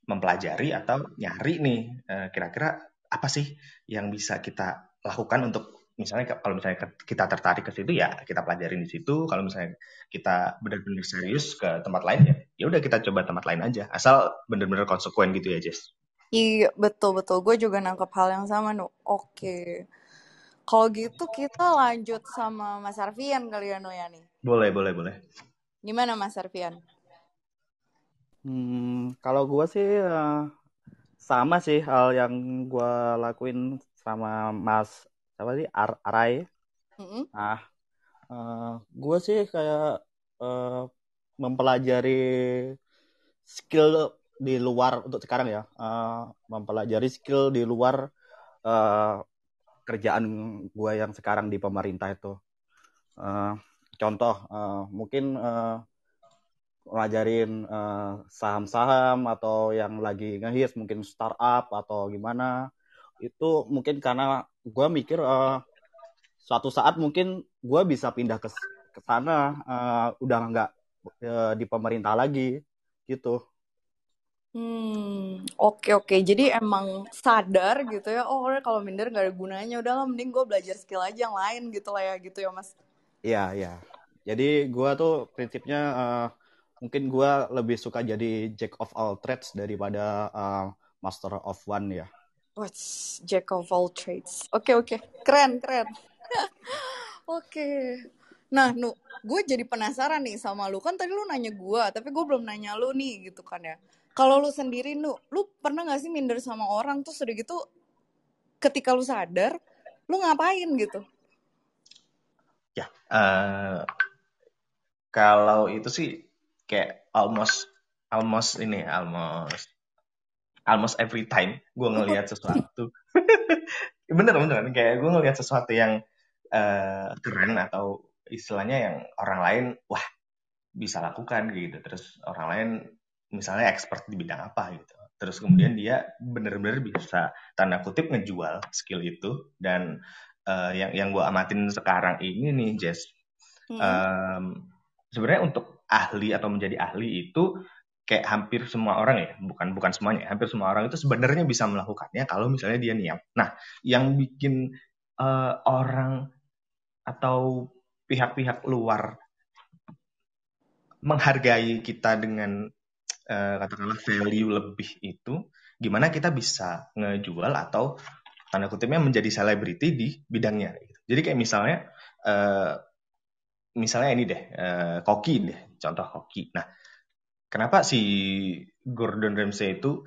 mempelajari atau nyari nih uh, kira-kira apa sih yang bisa kita lakukan untuk misalnya kalau misalnya kita tertarik ke situ ya kita pelajarin di situ, kalau misalnya kita benar-benar serius ke tempat lain ya ya udah kita coba tempat lain aja, asal benar-benar konsekuen gitu ya Jess. Iya betul betul, gue juga nangkep hal yang sama Nu. Oke, kalau gitu kita lanjut sama Mas Arfian kali ya Nu ya nih. Boleh boleh boleh. Gimana Mas Arfian? Hmm, kalau gue sih uh, sama sih hal yang gue lakuin sama Mas apa sih Ar- Aray. Mm-hmm. Nah, uh, gue sih kayak uh, mempelajari skill di luar untuk sekarang ya, uh, mempelajari skill di luar uh, kerjaan gue yang sekarang di pemerintah itu. Uh, contoh, uh, mungkin uh, mempelajarin uh, saham-saham atau yang lagi ngehits mungkin startup atau gimana. Itu mungkin karena gue mikir uh, suatu saat mungkin gue bisa pindah ke ke sana, uh, udah nggak uh, di pemerintah lagi gitu. Hmm, oke oke. Jadi emang sadar gitu ya, oh kalau minder nggak ada gunanya, udahlah mending gue belajar skill aja yang lain gitu lah ya, gitu ya Mas. Iya iya. Jadi gue tuh prinsipnya uh, mungkin gue lebih suka jadi jack of all trades daripada uh, master of one ya. What's jack of all trades? Oke okay, oke, okay. Keren keren. Oke, okay. Nah Nu, gue jadi penasaran nih sama lu, kan tadi lu nanya gue, tapi gue belum nanya lu nih gitu kan ya. Kalau lu sendiri Nu, lu pernah nggak sih minder sama orang tuh sudah gitu, ketika lu sadar, lu ngapain gitu? Ya, uh, kalau itu sih kayak almost almost ini almost. almost every time gue ngelihat sesuatu bener bener kayak gue ngelihat sesuatu yang uh, keren atau istilahnya yang orang lain wah bisa lakukan gitu, terus orang lain misalnya expert di bidang apa gitu, terus kemudian dia bener-bener bisa tanda kutip ngejual skill itu. Dan uh, yang yang gue amatin sekarang ini nih Jess, hmm. um, sebenarnya untuk ahli atau menjadi ahli itu kayak hampir semua orang ya, bukan bukan semuanya, hampir semua orang itu sebenarnya bisa melakukannya kalau misalnya dia niat. Nah, yang bikin uh, orang atau pihak-pihak luar menghargai kita dengan uh, katakanlah value lebih itu, gimana kita bisa ngejual atau tanda kutipnya menjadi selebriti di bidangnya. Jadi kayak misalnya, uh, misalnya ini deh, uh, koki deh. contoh hoki. Nah, kenapa si Gordon Ramsay itu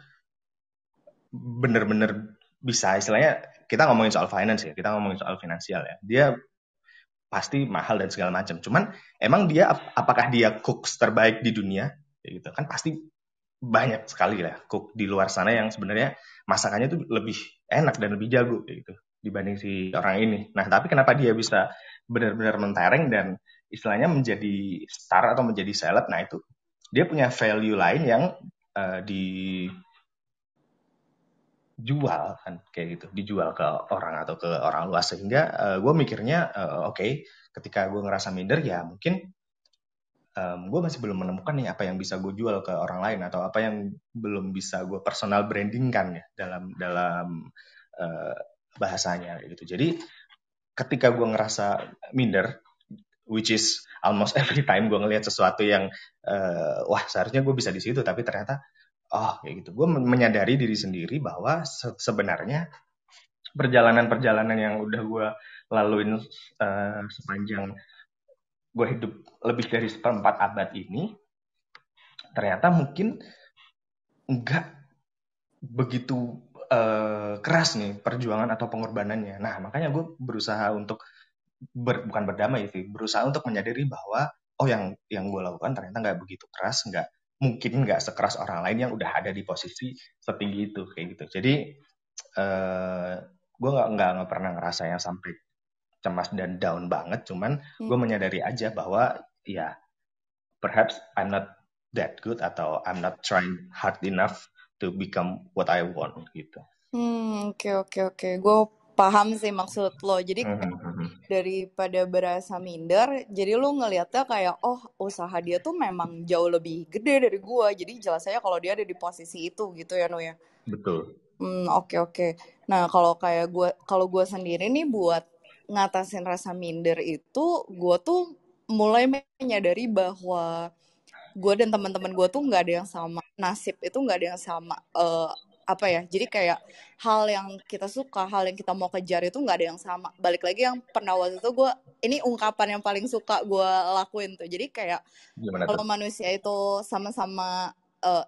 benar-benar bisa, istilahnya kita ngomongin soal finance ya, kita ngomongin soal finansial ya, dia pasti mahal dan segala macam. Cuman emang dia, apakah dia cooks terbaik di dunia? Ya gitu kan, pasti banyak sekali lah cook di luar sana yang sebenarnya masakannya tuh lebih enak dan lebih jago gitu dibanding si orang ini. Nah, tapi kenapa dia bisa benar-benar mentereng dan istilahnya menjadi star atau menjadi seleb? Nah, itu dia punya value lain yang uh, dijual kan, kayak gitu, dijual ke orang atau ke orang luas. Sehingga uh, gue mikirnya uh, oke, okay, ketika gue ngerasa minder ya mungkin Um, gue masih belum menemukan nih apa yang bisa gue jual ke orang lain atau apa yang belum bisa gue personal brandingkan ya dalam dalam uh, bahasanya gitu. Jadi ketika gue ngerasa minder, which is almost every time gue ngelihat sesuatu yang uh, wah seharusnya gue bisa di situ, tapi ternyata oh kayak gitu. Gue menyadari diri sendiri bahwa se- sebenarnya perjalanan-perjalanan yang udah gue laluin uh, sepanjang gue hidup lebih dari seperempat abad ini, ternyata mungkin nggak begitu uh, keras nih perjuangan atau pengorbanannya. Nah, makanya gue berusaha untuk, ber, bukan berdamai sih, berusaha untuk menyadari bahwa, oh yang yang gue lakukan ternyata nggak begitu keras, nggak mungkin nggak sekeras orang lain yang udah ada di posisi setinggi itu, kayak gitu. Jadi, uh, gue nggak nggak pernah ngerasa yang sampai cemas dan down banget, cuman hmm. gue menyadari aja bahwa ya perhaps I'm not that good atau I'm not trying hard enough to become what I want gitu. Hmm, oke okay, oke okay, oke. Okay. Gue paham sih maksud lo. Jadi mm-hmm. daripada berasa minder, jadi lo ngelihatnya kayak oh usaha dia tuh memang jauh lebih gede dari gue. Jadi jelasnya kalau dia ada di posisi itu gitu ya, no ya. Betul. Hmm, oke okay, oke. Okay. Nah kalau kayak gue kalau gue sendiri nih buat ngatasin rasa minder itu, gue tuh mulai menyadari bahwa gue dan teman-teman gue tuh nggak ada yang sama, nasib itu nggak ada yang sama, uh, apa ya? Jadi kayak hal yang kita suka, hal yang kita mau kejar itu nggak ada yang sama. Balik lagi yang pernah waktu itu gue, ini ungkapan yang paling suka gue lakuin tuh. Jadi kayak kalau manusia itu sama-sama, uh,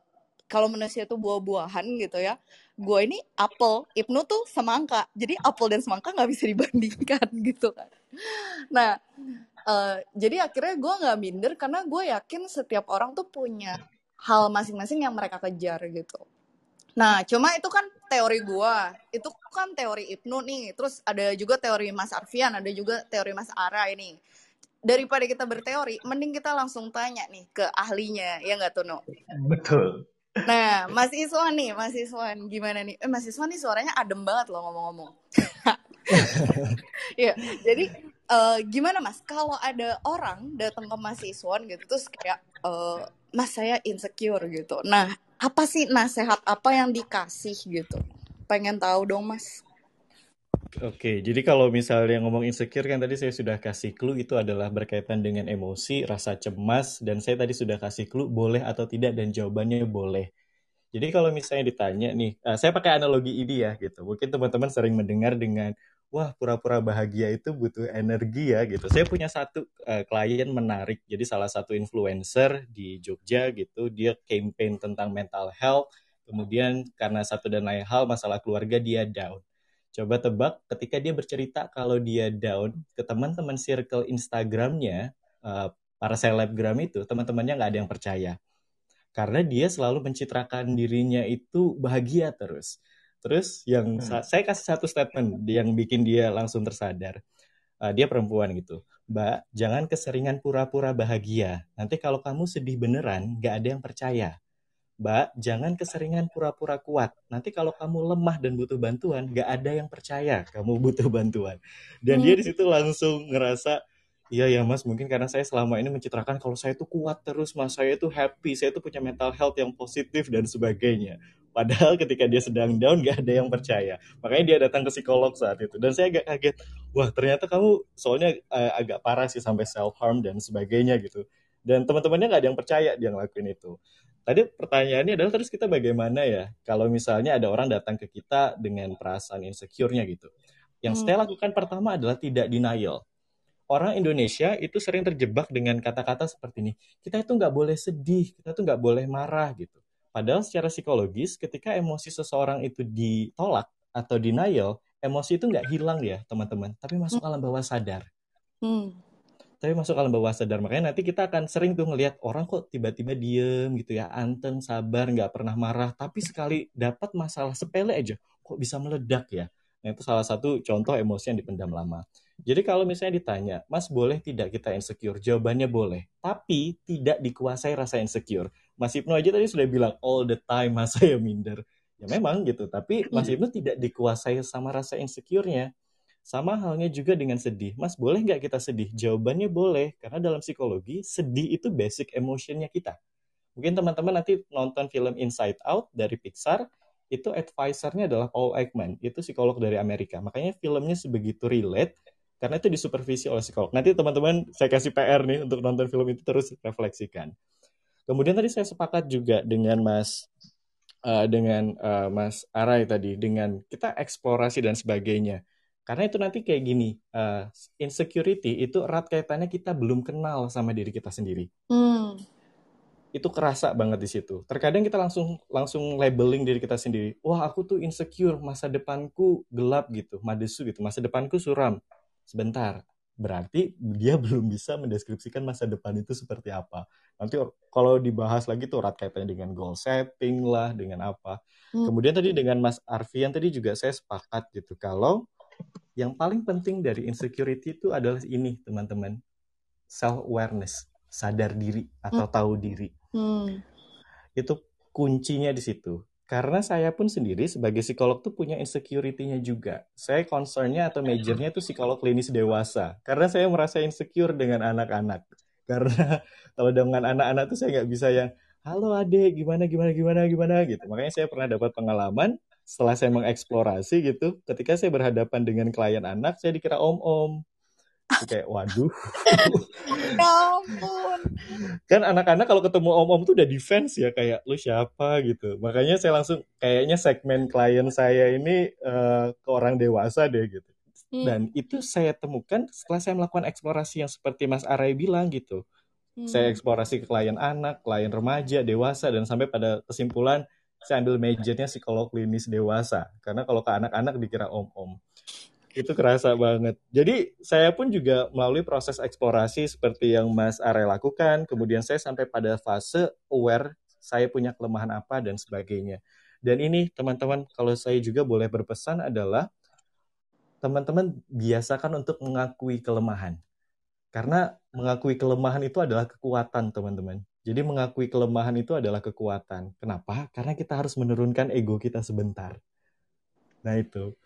kalau manusia itu buah-buahan gitu ya. Gue ini apel, Ibnu tuh semangka. Jadi apel dan semangka gak bisa dibandingkan gitu kan. Nah, uh, jadi akhirnya gue gak minder karena gue yakin setiap orang tuh punya hal masing-masing yang mereka kejar gitu. Nah, cuma itu kan teori gue. Itu kan teori Ibnu nih. Terus ada juga teori Mas Arfian, ada juga teori Mas Aray nih. Daripada kita berteori, mending kita langsung tanya nih ke ahlinya. Ya gak tuh, No? Betul. Nah, Mas Iswan nih, Mas Iswan gimana nih? Eh, Mas Iswan nih suaranya adem banget loh ngomong-ngomong. Ya, jadi uh, gimana Mas? Kalau ada orang datang ke Mas Iswan gitu, terus kayak uh, Mas saya insecure gitu. Nah, apa sih nasihat apa yang dikasih gitu? Pengen tahu dong Mas. Oke, jadi kalau misalnya ngomong insecure kan tadi saya sudah kasih clue itu adalah berkaitan dengan emosi, rasa cemas, dan saya tadi sudah kasih clue boleh atau tidak dan jawabannya boleh. Jadi kalau misalnya ditanya nih, saya pakai analogi ini ya gitu. Mungkin teman-teman sering mendengar dengan, wah pura-pura bahagia itu butuh energi ya gitu. Saya punya satu uh, klien menarik, jadi salah satu influencer di Jogja gitu, dia campaign tentang mental health, kemudian karena satu dan lain hal masalah keluarga dia down. Coba tebak ketika dia bercerita kalau dia down ke teman-teman circle Instagramnya, uh, para selebgram itu, teman-temannya nggak ada yang percaya. Karena dia selalu mencitrakan dirinya itu bahagia terus. Terus yang hmm. saya kasih satu statement yang bikin dia langsung tersadar. Uh, dia perempuan gitu. Mbak, jangan keseringan pura-pura bahagia. Nanti kalau kamu sedih beneran, nggak ada yang percaya. Mbak, jangan keseringan pura-pura kuat. Nanti kalau kamu lemah dan butuh bantuan, gak ada yang percaya kamu butuh bantuan. Dan hmm. dia di situ langsung ngerasa, iya ya Mas, mungkin karena saya selama ini mencitrakan kalau saya tuh kuat terus, Mas, saya tuh happy, saya tuh punya mental health yang positif dan sebagainya. Padahal ketika dia sedang down, gak ada yang percaya. Makanya dia datang ke psikolog saat itu. Dan saya agak kaget, wah ternyata kamu soalnya uh, agak parah sih sampai self-harm dan sebagainya gitu. Dan teman-temannya gak ada yang percaya dia ngelakuin itu. Tadi pertanyaannya adalah terus kita bagaimana ya kalau misalnya ada orang datang ke kita dengan perasaan insecure-nya gitu. Yang hmm. saya lakukan pertama adalah tidak denial. orang Indonesia itu sering terjebak dengan kata-kata seperti ini. Kita itu nggak boleh sedih, kita itu nggak boleh marah gitu. Padahal secara psikologis ketika emosi seseorang itu ditolak atau denial, emosi itu nggak hilang ya teman-teman, tapi masuk alam bawah sadar. Hmm. Tapi masuk alam bawah sadar, makanya nanti kita akan sering tuh ngelihat orang kok tiba-tiba diem gitu ya, anteng, sabar, nggak pernah marah, tapi sekali dapat masalah sepele aja kok bisa meledak ya. Nah, itu salah satu contoh emosi yang dipendam lama. Jadi kalau misalnya ditanya, Mas boleh tidak kita insecure? Jawabannya boleh, tapi tidak dikuasai rasa insecure. Mas Ibnu aja tadi sudah bilang, all the time Mas saya minder. Ya memang gitu, tapi Mas Ibnu tidak dikuasai sama rasa insecure-nya. Sama halnya juga dengan sedih. Mas boleh nggak kita sedih? Jawabannya boleh, karena dalam psikologi, sedih itu basic emotion-nya kita. Mungkin teman-teman nanti nonton film Inside Out dari Pixar, itu advisor-nya adalah Paul Ekman, itu psikolog dari Amerika. Makanya filmnya sebegitu relate, karena itu disupervisi oleh psikolog. Nanti teman-teman saya kasih P R nih untuk nonton film itu terus refleksikan. Kemudian tadi saya sepakat juga dengan Mas uh, dengan uh, Mas Aray tadi dengan kita eksplorasi dan sebagainya. Karena itu nanti kayak gini, uh, insecurity itu erat kaitannya kita belum kenal sama diri kita sendiri. Hmm. Itu kerasa banget di situ. Terkadang kita langsung langsung labeling diri kita sendiri. Wah, aku tuh insecure, masa depanku gelap gitu, madesu gitu, masa depanku suram. Sebentar, berarti dia belum bisa mendeskripsikan masa depan itu seperti apa. Nanti kalau dibahas lagi tuh erat kaitannya dengan goal setting lah, dengan apa. Hmm. Kemudian tadi dengan Mas Arfian tadi juga saya sepakat gitu. Kalau yang paling penting dari insecurity itu adalah ini, teman-teman. Self-awareness, sadar diri atau hmm. tahu diri. Hmm. Itu kuncinya di situ. Karena saya pun sendiri sebagai psikolog tuh punya insecurity-nya juga. Saya concern-nya atau major-nya tuh psikolog klinis dewasa. Karena saya merasa insecure dengan anak-anak. Karena kalau dengan anak-anak tuh saya nggak bisa yang, halo adek, gimana, gimana, gimana, gimana, gitu. Makanya saya pernah dapat pengalaman setelah saya mengeksplorasi gitu. Ketika saya berhadapan dengan klien anak, saya dikira om-om. Kayak waduh. Ya ampun. Kan anak-anak kalau ketemu om-om tuh udah defense ya, kayak lu siapa gitu. Makanya saya langsung kayaknya segmen klien saya ini uh, ke orang dewasa deh gitu. Hmm. Dan itu saya temukan setelah saya melakukan eksplorasi yang seperti Mas Aray bilang gitu. Hmm. Saya eksplorasi ke klien anak, klien remaja, dewasa, dan sampai pada kesimpulan saya ambil majornya psikolog klinis dewasa. Karena kalau ke anak-anak dikira om-om. Itu kerasa banget. Jadi saya pun juga melalui proses eksplorasi seperti yang Mas Aray lakukan. Kemudian saya sampai pada fase aware saya punya kelemahan apa dan sebagainya. Dan ini teman-teman kalau saya juga boleh berpesan adalah teman-teman biasakan untuk mengakui kelemahan. Karena mengakui kelemahan itu adalah kekuatan teman-teman. Jadi mengakui kelemahan itu adalah kekuatan. Kenapa? Karena kita harus menurunkan ego kita sebentar. Nah itu.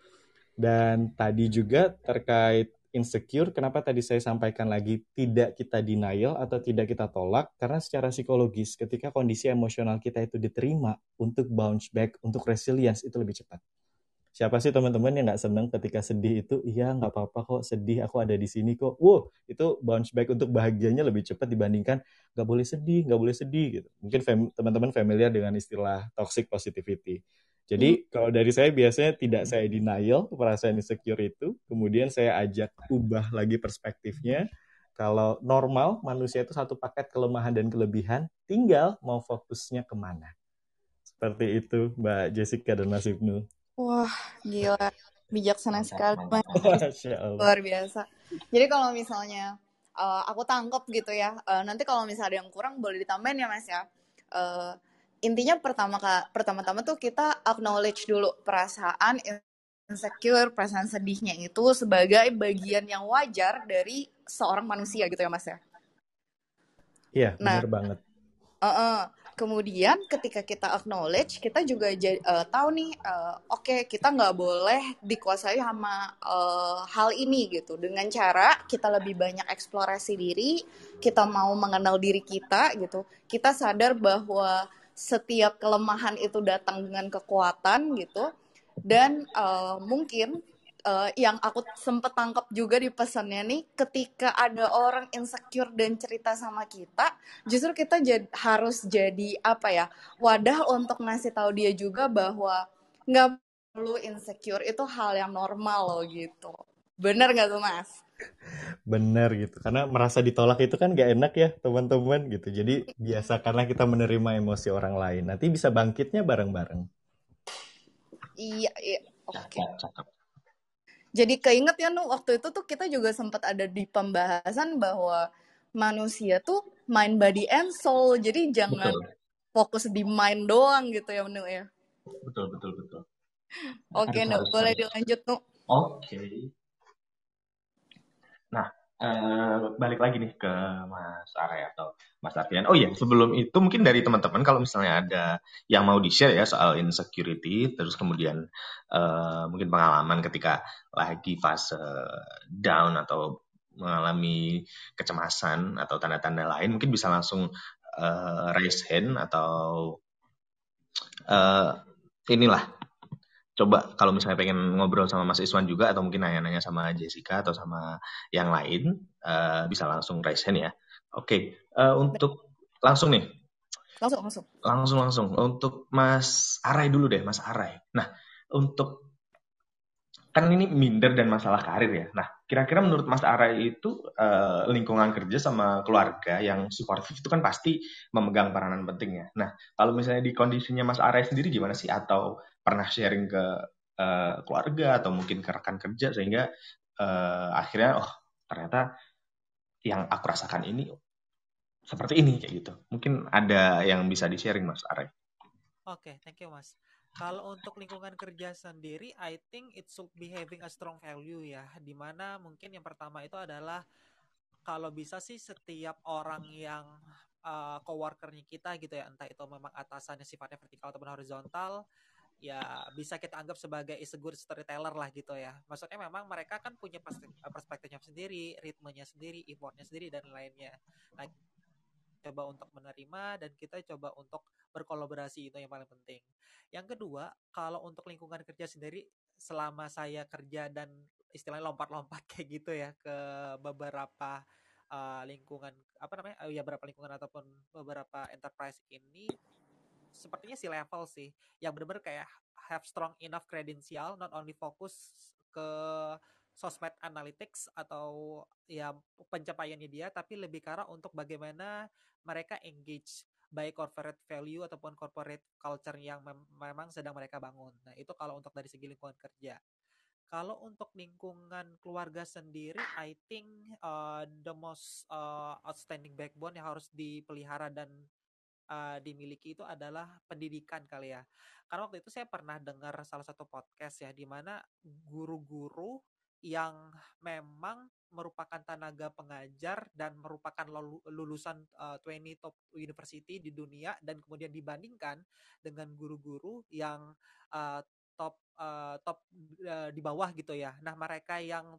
Dan tadi juga terkait insecure, kenapa tadi saya sampaikan lagi tidak kita denial atau tidak kita tolak, karena secara psikologis ketika kondisi emosional kita itu diterima untuk bounce back, untuk resilience itu lebih cepat. Siapa sih teman-teman yang nggak senang ketika sedih itu, iya nggak apa-apa kok sedih, aku ada di sini kok. Wow, itu bounce back untuk bahagianya lebih cepat dibandingkan nggak boleh sedih, nggak boleh sedih gitu. Mungkin fam- teman-teman familiar dengan istilah toxic positivity. Jadi kalau dari saya biasanya tidak saya denial perasaan insecure itu, kemudian saya ajak ubah lagi perspektifnya. Kalau normal manusia itu satu paket kelemahan dan kelebihan, tinggal mau fokusnya kemana. Seperti itu Mbak Jessica dan Mas Ibnu. Wah gila, bijaksana sekali Mas. Luar biasa. Jadi kalau misalnya uh, aku tangkap gitu ya, uh, nanti kalau misalnya ada yang kurang boleh ditambahin ya Mas ya. Uh, Intinya pertama pertama-tama tuh kita acknowledge dulu perasaan insecure, perasaan sedihnya itu sebagai bagian yang wajar dari seorang manusia gitu ya Mas ya. Iya, benar nah, banget. Uh-uh. Kemudian ketika kita acknowledge, kita juga uh, tahu nih, uh, oke okay, kita nggak boleh dikuasai sama uh, hal ini gitu. Dengan cara kita lebih banyak eksplorasi diri, kita mau mengenal diri kita gitu. Kita sadar bahwa setiap kelemahan itu datang dengan kekuatan gitu. Dan uh, mungkin uh, yang aku sempet tangkap juga di pesannya nih, ketika ada orang insecure dan cerita sama kita, justru kita jad, harus jadi apa ya, wadah untuk ngasih tahu dia juga bahwa nggak perlu insecure, itu hal yang normal loh gitu. Bener nggak tuh Mas? Bener gitu, karena merasa ditolak itu kan gak enak ya teman-teman gitu. Jadi biasakanlah kita menerima emosi orang lain, nanti bisa bangkitnya bareng-bareng. Iya, iya. Oke. Okay. Jadi keinget ya Nuh, waktu itu tuh kita juga sempat ada di pembahasan bahwa manusia tuh mind, body, and soul. Jadi jangan betul. Fokus di mind doang gitu ya Nuh ya. Betul, betul, betul. Oke okay, Nuh, boleh dilanjut Nuh. Oke. Okay. Nah, eh, balik lagi nih ke Mas Aray atau Mas Arfian. Oh iya, sebelum itu mungkin dari teman-teman kalau misalnya ada yang mau di-share ya soal insecurity, terus kemudian eh, mungkin pengalaman ketika lagi fase down atau mengalami kecemasan atau tanda-tanda lain, mungkin bisa langsung uh, raise hand atau uh, inilah. Coba kalau misalnya pengen ngobrol sama Mas Iswan juga atau mungkin nanya-nanya sama Jessica atau sama yang lain, uh, bisa langsung raise hand ya. Oke, okay. uh, untuk langsung nih. Langsung, langsung. Langsung, langsung. Untuk Mas Aray dulu deh, Mas Aray. Nah, untuk kan ini minder dan masalah karir ya. Nah, kira-kira menurut Mas Aray itu eh, lingkungan kerja sama keluarga yang suportif itu kan pasti memegang peranan penting ya. Nah, kalau misalnya di kondisinya Mas Aray sendiri gimana sih? Atau pernah sharing ke eh, keluarga atau mungkin ke rekan kerja sehingga eh, akhirnya oh ternyata yang aku rasakan ini seperti ini kayak gitu. Mungkin ada yang bisa di-sharing Mas Aray. Oke, okay, thank you Mas. Kalau untuk lingkungan kerja sendiri, I think it should be having a strong value ya. Dimana mungkin yang pertama itu adalah kalau bisa sih setiap orang yang uh, co-workernya kita gitu ya, entah itu memang atasannya sifatnya vertikal ataupun horizontal, ya bisa kita anggap sebagai is a good storyteller lah gitu ya. Maksudnya memang mereka kan punya perspektifnya sendiri, ritmenya sendiri, effortnya sendiri, dan lainnya. Nah, coba untuk menerima dan kita coba untuk berkolaborasi, itu yang paling penting. Yang kedua, kalau untuk lingkungan kerja sendiri, selama saya kerja dan istilahnya lompat-lompat kayak gitu ya ke beberapa uh, lingkungan apa namanya uh, ya beberapa lingkungan ataupun beberapa enterprise ini, sepertinya si level sih yang benar-benar kayak have strong enough credential, not only fokus ke sosmed analytics atau ya pencapaiannya dia, tapi lebih ke arah untuk bagaimana mereka engage baik corporate value ataupun corporate culture yang mem- memang sedang mereka bangun. Nah, itu kalau untuk dari segi lingkungan kerja. Kalau untuk lingkungan keluarga sendiri, I think uh, the most uh, outstanding backbone yang harus dipelihara dan uh, dimiliki itu adalah pendidikan kali ya. Karena waktu itu saya pernah dengar salah satu podcast ya, di mana guru-guru yang memang merupakan tenaga pengajar dan merupakan lulusan uh, dua puluh top university di dunia, dan kemudian dibandingkan dengan guru-guru yang uh, top uh, top uh, di bawah gitu ya. Nah, mereka yang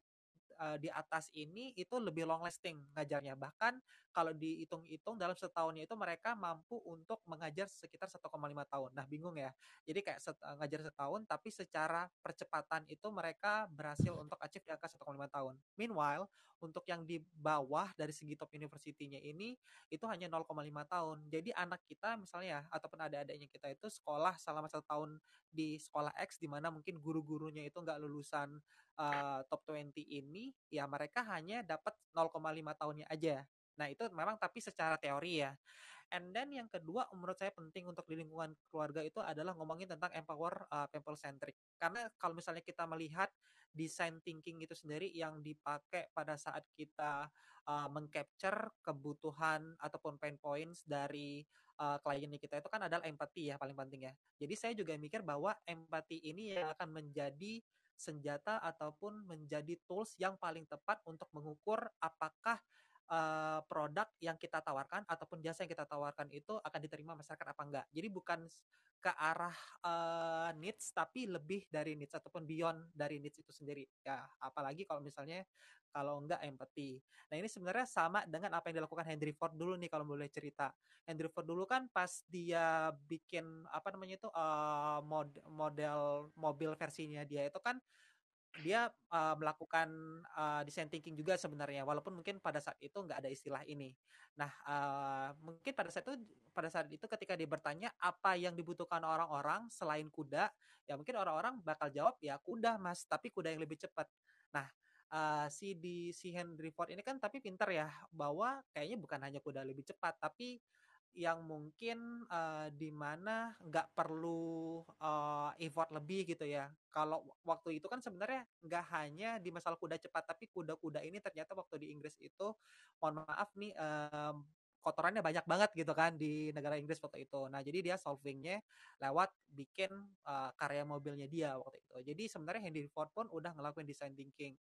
uh, di atas ini itu lebih long lasting ngajarnya. Bahkan kalau dihitung-hitung dalam setahunnya itu mereka mampu untuk mengajar sekitar satu koma lima tahun. Nah, bingung ya. Jadi kayak set, uh, ngajar setahun tapi secara percepatan itu mereka berhasil untuk achieve di angka satu koma lima tahun. Meanwhile, untuk yang di bawah dari segi top university-nya ini itu hanya nol koma lima tahun. Jadi anak kita misalnya ataupun adik-adiknya kita itu sekolah selama satu tahun di sekolah X, di mana mungkin guru-gurunya itu nggak lulusan uh, top dua puluh ini, ya mereka hanya dapat nol koma lima tahunnya aja. Nah, itu memang tapi secara teori ya. And then yang kedua menurut saya penting untuk di lingkungan keluarga itu adalah ngomongin tentang empower uh, people centric. Karena kalau misalnya kita melihat design thinking itu sendiri yang dipakai pada saat kita uh, meng-capture kebutuhan ataupun pain points dari uh, kliennya kita itu kan adalah empati ya, paling penting ya. Jadi saya juga mikir bahwa empati ini yang akan menjadi senjata ataupun menjadi tools yang paling tepat untuk mengukur apakah Uh, produk yang kita tawarkan ataupun jasa yang kita tawarkan itu akan diterima masyarakat apa enggak. Jadi bukan ke arah uh, needs, tapi lebih dari needs ataupun beyond dari needs itu sendiri. Ya, apalagi kalau misalnya kalau enggak empati. Nah, ini sebenarnya sama dengan apa yang dilakukan Henry Ford dulu nih kalau boleh cerita. Henry Ford dulu kan pas dia bikin apa namanya itu uh, mod- model mobil versinya dia itu kan dia uh, melakukan uh, design thinking juga sebenarnya, walaupun mungkin pada saat itu nggak ada istilah ini. Nah, uh, mungkin pada saat itu pada saat itu ketika dia bertanya apa yang dibutuhkan orang-orang selain kuda, ya mungkin orang-orang bakal jawab ya kuda mas, tapi kuda yang lebih cepat. Nah, uh, si di si Henry Ford ini kan tapi pintar ya, bahwa kayaknya bukan hanya kuda lebih cepat, tapi yang mungkin uh, di mana nggak perlu uh, effort lebih gitu ya. Kalau waktu itu kan sebenarnya nggak hanya di masalah kuda cepat, tapi kuda-kuda ini ternyata waktu di Inggris itu, mohon maaf nih, uh, kotorannya banyak banget gitu kan di negara Inggris waktu itu. Nah jadi dia solvingnya lewat bikin uh, karya mobilnya dia waktu itu. Jadi sebenarnya Henry Ford pun udah ngelakuin design thinking.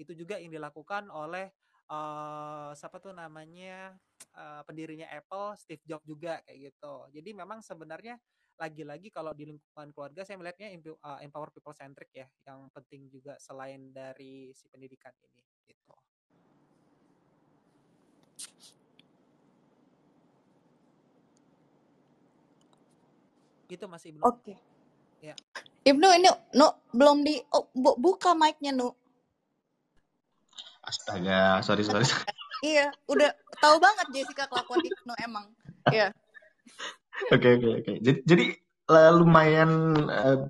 Itu juga yang dilakukan oleh Uh, siapa tuh namanya uh, pendirinya Apple, Steve Jobs juga kayak gitu. Jadi memang sebenarnya lagi-lagi kalau di lingkungan keluarga saya melihatnya empower people centric ya, yang penting juga selain dari si pendidikan ini gitu. Gitu Mas Ibnu. Oke. Okay. Ya. Ibnu ini no belum di oh, bu, buka mic-nya no. Astaga, sorry sorry. Iya, udah tahu banget Jessica kelakuan Ibnu emang. Iya. Oke oke oke. Jadi jadi lumayan uh,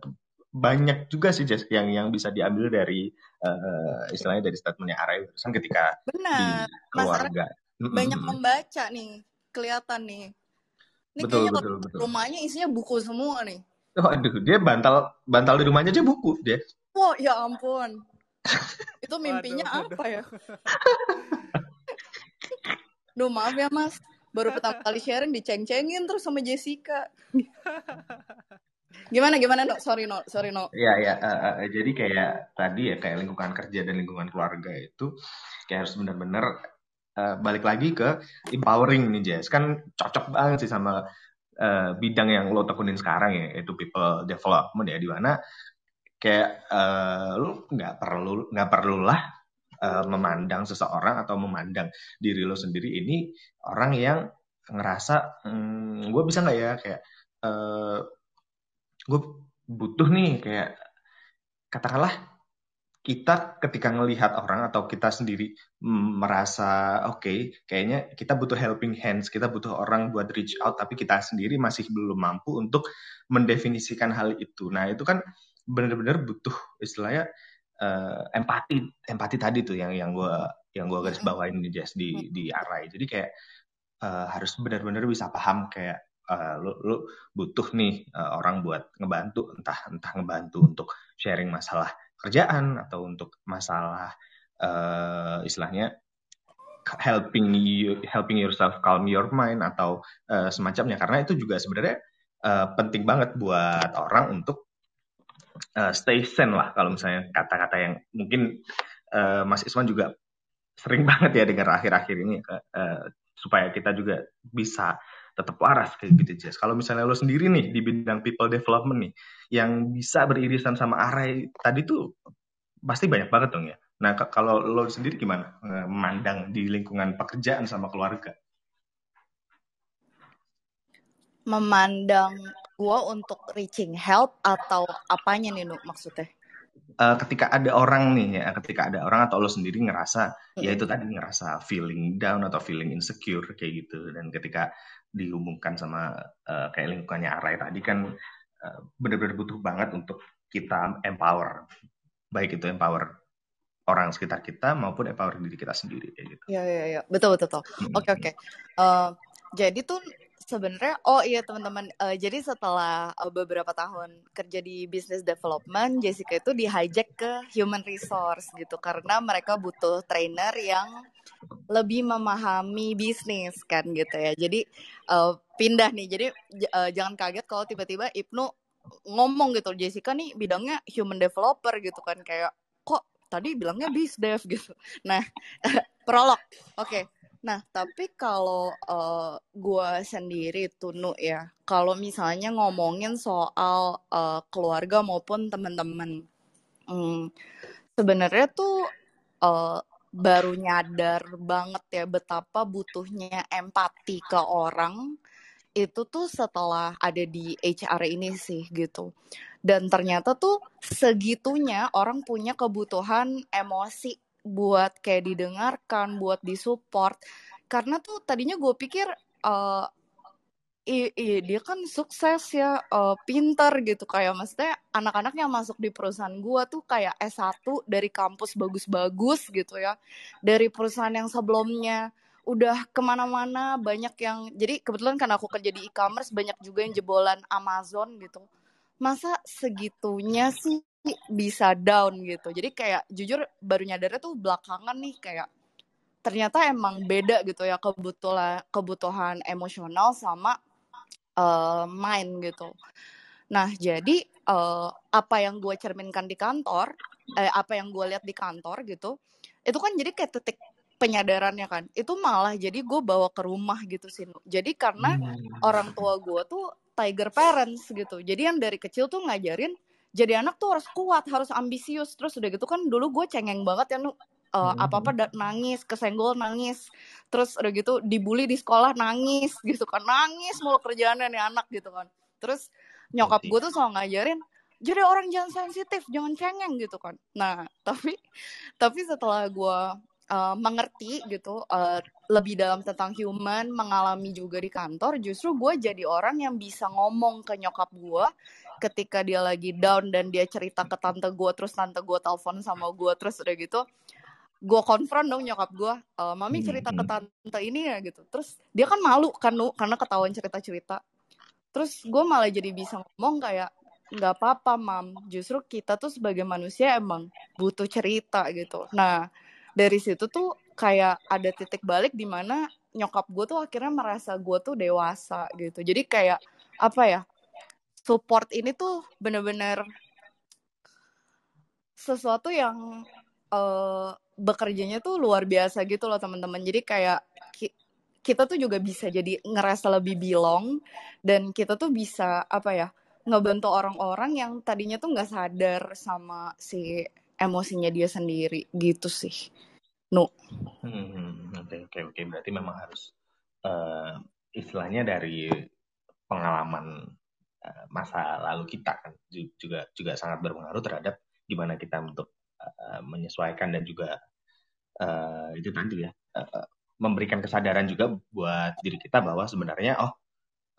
banyak juga sih Jess yang yang bisa diambil dari uh, istilahnya dari statementnya Aray barusan ketika benar, di keluarga. Banyak membaca nih, kelihatan nih. Ini betul, kayaknya betul, betul. Rumahnya isinya buku semua nih. Oh, aduh, dia bantal bantal di rumahnya aja buku dia. Oh, ya ampun. Itu mimpinya aduh, apa aduh. Ya? Duh maaf ya Mas, baru pertama kali sharing diceng-cengin terus sama Jessica. Gimana gimana no? Sorry no, sorry no. Iya ya, uh, uh, jadi kayak tadi ya kayak lingkungan kerja dan lingkungan keluarga itu kayak harus benar-benar uh, balik lagi ke empowering nih Jess. Kan cocok banget sih sama uh, bidang yang lo tekunin sekarang ya, yaitu people development ya, di mana kayak uh, lu nggak perlu nggak perlulah uh, memandang seseorang atau memandang diri lo sendiri ini orang yang ngerasa mm, gue bisa nggak ya kayak uh, gue butuh nih kayak katakanlah kita ketika ngelihat orang atau kita sendiri mm, merasa oke okay, kayaknya kita butuh helping hands, kita butuh orang buat reach out tapi kita sendiri masih belum mampu untuk mendefinisikan hal itu. Nah itu kan benar-benar butuh istilahnya uh, empati empati tadi tuh yang yang gue yang gue garis bawain di di di Aray. Jadi kayak uh, harus benar-benar bisa paham kayak uh, lo lo butuh nih uh, orang buat ngebantu entah entah ngebantu untuk sharing masalah kerjaan atau untuk masalah uh, istilahnya helping you helping yourself calm your mind atau uh, semacamnya, karena itu juga sebenarnya uh, penting banget buat orang untuk Uh, stay sane lah, kalau misalnya kata-kata yang mungkin uh, Mas Iswan juga sering banget ya dengar akhir-akhir ini uh, uh, supaya kita juga bisa tetap waras kayak gitu Jess. Kalau misalnya lo sendiri nih di bidang people development nih yang bisa beririsan sama Aray tadi tuh pasti banyak banget dong ya. Nah k- kalau lo sendiri gimana uh, memandang di lingkungan pekerjaan sama keluarga? Memandang gue untuk reaching help atau apanya nih Nuk maksudnya? Uh, ketika ada orang nih ya, ketika ada orang atau lo sendiri ngerasa, hmm. ya itu tadi ngerasa feeling down atau feeling insecure kayak gitu. Dan ketika dihubungkan sama uh, kayak lingkungannya Aray tadi kan uh, benar-benar butuh banget untuk kita empower. Baik itu empower orang sekitar kita maupun empower diri kita sendiri kayak gitu. Iya, iya, iya. Betul, betul, betul. Hmm. Oke, oke. Uh, jadi tuh sebenarnya, oh iya teman-teman, uh, jadi setelah uh, beberapa tahun kerja di business development, Jessica itu di-hijack ke human resource gitu. Karena mereka butuh trainer yang lebih memahami bisnis kan gitu ya. Jadi uh, pindah nih, jadi uh, jangan kaget kalau tiba-tiba Ibnu ngomong gitu, Jessica nih bidangnya human developer gitu kan. Kayak, kok tadi bilangnya bizdev gitu. Nah, prolog, oke. Okay. Nah, tapi kalau uh, gue sendiri tunu ya, kalau misalnya ngomongin soal uh, keluarga maupun teman-teman, hmm, sebenarnya tuh uh, baru nyadar banget ya betapa butuhnya empati ke orang itu tuh setelah ada di H R ini sih gitu. Dan ternyata tuh segitunya orang punya kebutuhan emosi buat kayak didengarkan, buat disupport. Karena tuh tadinya gue pikir uh, I, i, dia kan sukses ya, uh, pinter gitu, kayak maksudnya anak-anaknya masuk di perusahaan gua tuh kayak S satu dari kampus bagus-bagus gitu ya, dari perusahaan yang sebelumnya udah kemana-mana, banyak yang, jadi kebetulan kan aku kerja di e-commerce, banyak juga yang jebolan Amazon gitu, masa segitunya sih bisa down gitu. Jadi kayak jujur baru nyadarnya tuh belakangan nih, kayak ternyata emang beda gitu ya kebutuhan kebutuhan emosional sama Uh, main gitu. Nah jadi uh, apa yang gue cerminkan di kantor, eh, apa yang gue lihat di kantor gitu, itu kan jadi kayak titik penyadarannya kan, itu malah jadi gue bawa ke rumah gitu sih. Jadi karena hmm. orang tua gue tuh tiger parents gitu, jadi yang dari kecil tuh ngajarin jadi anak tuh harus kuat, harus ambisius. Terus udah gitu kan dulu gue cengeng banget ya, nu Uh, hmm. apa-apa nangis, kesenggol nangis, terus udah gitu dibully di sekolah nangis gitu kan, nangis mulu kerjaannya nih anak gitu kan. Terus nyokap gue tuh selalu ngajarin jadi orang jangan sensitif, jangan cengeng gitu kan. Nah tapi tapi setelah gue uh, mengerti gitu uh, lebih dalam tentang human, mengalami juga di kantor, justru gue jadi orang yang bisa ngomong ke nyokap gue ketika dia lagi down dan dia cerita ke tante gue, terus tante gue telepon sama gue, terus udah gitu gue konfront dong nyokap gue, e, mami cerita ke tante ini ya gitu. Terus dia kan malu kan nu, karena ketahuan cerita-cerita. Terus gue malah jadi bisa ngomong kayak, gak apa-apa mam, justru kita tuh sebagai manusia emang butuh cerita gitu. Nah dari situ tuh kayak ada titik balik dimana nyokap gue tuh akhirnya merasa gue tuh dewasa gitu. Jadi kayak apa ya, support ini tuh bener-bener sesuatu yang Uh, bekerjanya tuh luar biasa gitu loh teman-teman. Jadi kayak ki- kita tuh juga bisa jadi ngerasa lebih belong, dan kita tuh bisa apa ya, ngebantu orang-orang yang tadinya tuh nggak sadar sama si emosinya dia sendiri gitu sih. No. Hmm, oke oke oke. Berarti memang harus uh, istilahnya dari pengalaman uh, masa lalu kita kan juga juga sangat berpengaruh terhadap gimana kita untuk menyesuaikan dan juga uh, itu tadi ya uh, memberikan kesadaran juga buat diri kita bahwa sebenarnya oh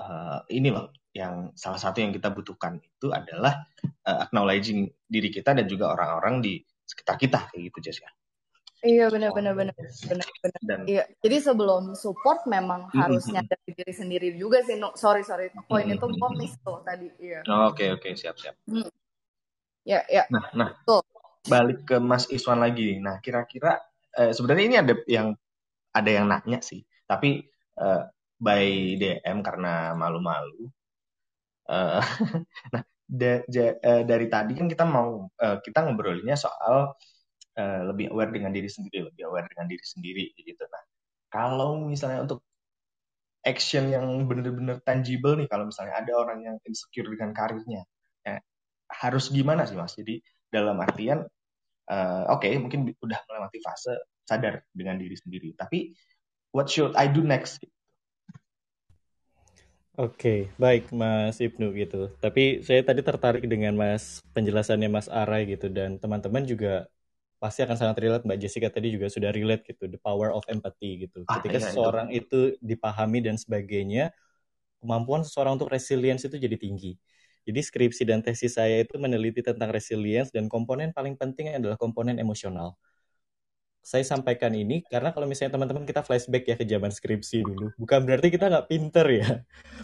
uh, ini loh yang salah satu yang kita butuhkan itu adalah uh, acknowledging diri kita dan juga orang-orang di sekitar kita kayak gitu Jessica. Iya benar-benar benar benar benar. Iya jadi sebelum support memang mm-hmm. harusnya dari diri sendiri juga sih. No, sorry sorry poin mm-hmm. itu komis tuh tadi. Iya. Oke oh, oke okay, okay. siap siap. Mm. Ya ya. Nah nah. Tuh. Balik ke Mas Iswan lagi. Nah, kira-kira eh, sebenarnya ini ada yang ada yang nanya sih, tapi eh, by D M karena malu-malu. Eh, nah, da, ja, eh, dari tadi kan kita mau eh, kita ngobrolinnya soal eh, lebih aware dengan diri sendiri, lebih aware dengan diri sendiri gitu. Nah, kalau misalnya untuk action yang benar-benar tangible nih, kalau misalnya ada orang yang insecure dengan karirnya, eh, harus gimana sih Mas? Jadi dalam artian Uh, Oke, okay, mungkin udah melewati fase sadar dengan diri sendiri. Tapi what should I do next? Oke, okay, baik Mas Ibnu gitu. Tapi saya tadi tertarik dengan Mas penjelasannya Mas Aray gitu, dan teman-teman juga pasti akan sangat relate. Mbak Jessica tadi juga sudah relate gitu, the power of empathy gitu. Ah, ketika iya, seseorang itu. itu dipahami dan sebagainya, kemampuan seseorang untuk resilience itu jadi tinggi. Jadi skripsi dan tesis saya itu meneliti tentang resilience, dan komponen paling penting adalah komponen emosional. Saya sampaikan ini karena kalau misalnya teman-teman kita flashback ya ke zaman skripsi dulu, bukan berarti kita nggak pinter ya,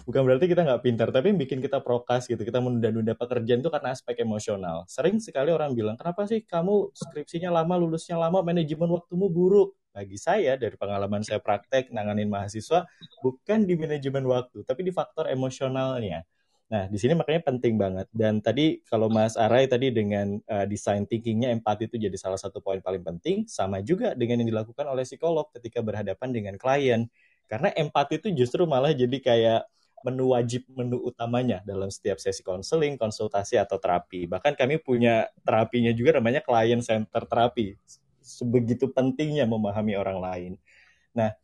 bukan berarti kita nggak pinter, tapi bikin kita prokas gitu, kita menunda-nunda pekerjaan itu karena aspek emosional. Sering sekali orang bilang, kenapa sih kamu skripsinya lama, lulusnya lama, manajemen waktumu buruk? Bagi saya, dari pengalaman saya praktek, nanganin mahasiswa, bukan di manajemen waktu, tapi di faktor emosionalnya. Nah, di sini makanya penting banget. Dan tadi kalau Mas Aray tadi dengan uh, design thinking-nya, empati itu jadi salah satu poin paling penting. Sama juga dengan yang dilakukan oleh psikolog ketika berhadapan dengan klien. Karena empati itu justru malah jadi kayak menu wajib, menu utamanya dalam setiap sesi konseling, konsultasi, atau terapi. Bahkan kami punya terapinya juga namanya client center terapi. Sebegitu pentingnya memahami orang lain. Nah,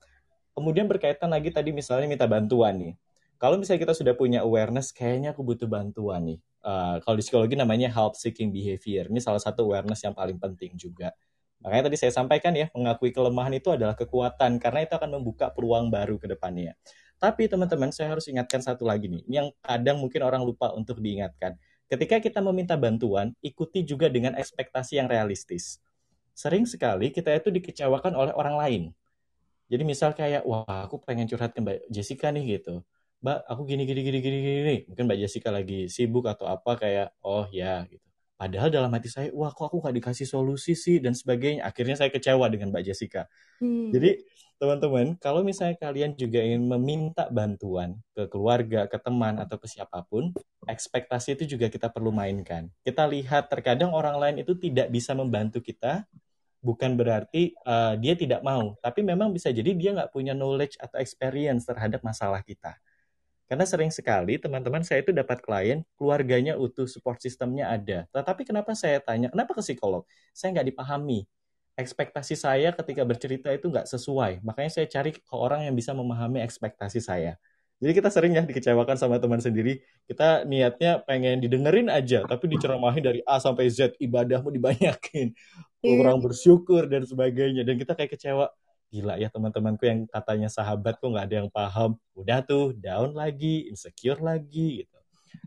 kemudian berkaitan lagi tadi misalnya minta bantuan nih. Kalau misalnya kita sudah punya awareness, kayaknya aku butuh bantuan nih. Uh, kalau di psikologi namanya help seeking behavior. Ini salah satu awareness yang paling penting juga. Makanya tadi saya sampaikan ya, mengakui kelemahan itu adalah kekuatan. Karena itu akan membuka peluang baru ke depannya. Tapi teman-teman, saya harus ingatkan satu lagi nih, yang kadang mungkin orang lupa untuk diingatkan. Ketika kita meminta bantuan, ikuti juga dengan ekspektasi yang realistis. Sering sekali kita itu dikecewakan oleh orang lain. Jadi misal kayak, wah aku pengen curhat ke Mbak Jessica nih gitu. Mbak, aku gini, gini, gini, gini, gini. Mungkin Mbak Jessica lagi sibuk atau apa kayak, oh ya gitu. Padahal dalam hati saya, wah kok aku gak dikasih solusi sih dan sebagainya. Akhirnya saya kecewa dengan Mbak Jessica. Hmm. Jadi teman-teman, kalau misalnya kalian juga ingin meminta bantuan ke keluarga, ke teman, atau ke siapapun, ekspektasi itu juga kita perlu mainkan. Kita lihat terkadang orang lain itu tidak bisa membantu kita, bukan berarti uh, dia tidak mau. Tapi memang bisa jadi dia gak punya knowledge atau experience terhadap masalah kita. Karena sering sekali teman-teman saya itu dapat klien, keluarganya utuh, support sistemnya ada. Tetapi kenapa saya tanya, kenapa ke psikolog? Saya nggak dipahami. Ekspektasi saya ketika bercerita itu nggak sesuai. Makanya saya cari ke orang yang bisa memahami ekspektasi saya. Jadi kita sering ya dikecewakan sama teman sendiri. Kita niatnya pengen didengerin aja, tapi diceramahin dari A sampai Z. Ibadahmu dibanyakin, kurang bersyukur, dan sebagainya. Dan kita kayak kecewa. Gila ya teman-temanku yang katanya sahabatku nggak ada yang paham. Udah tuh, down lagi, insecure lagi. Gitu.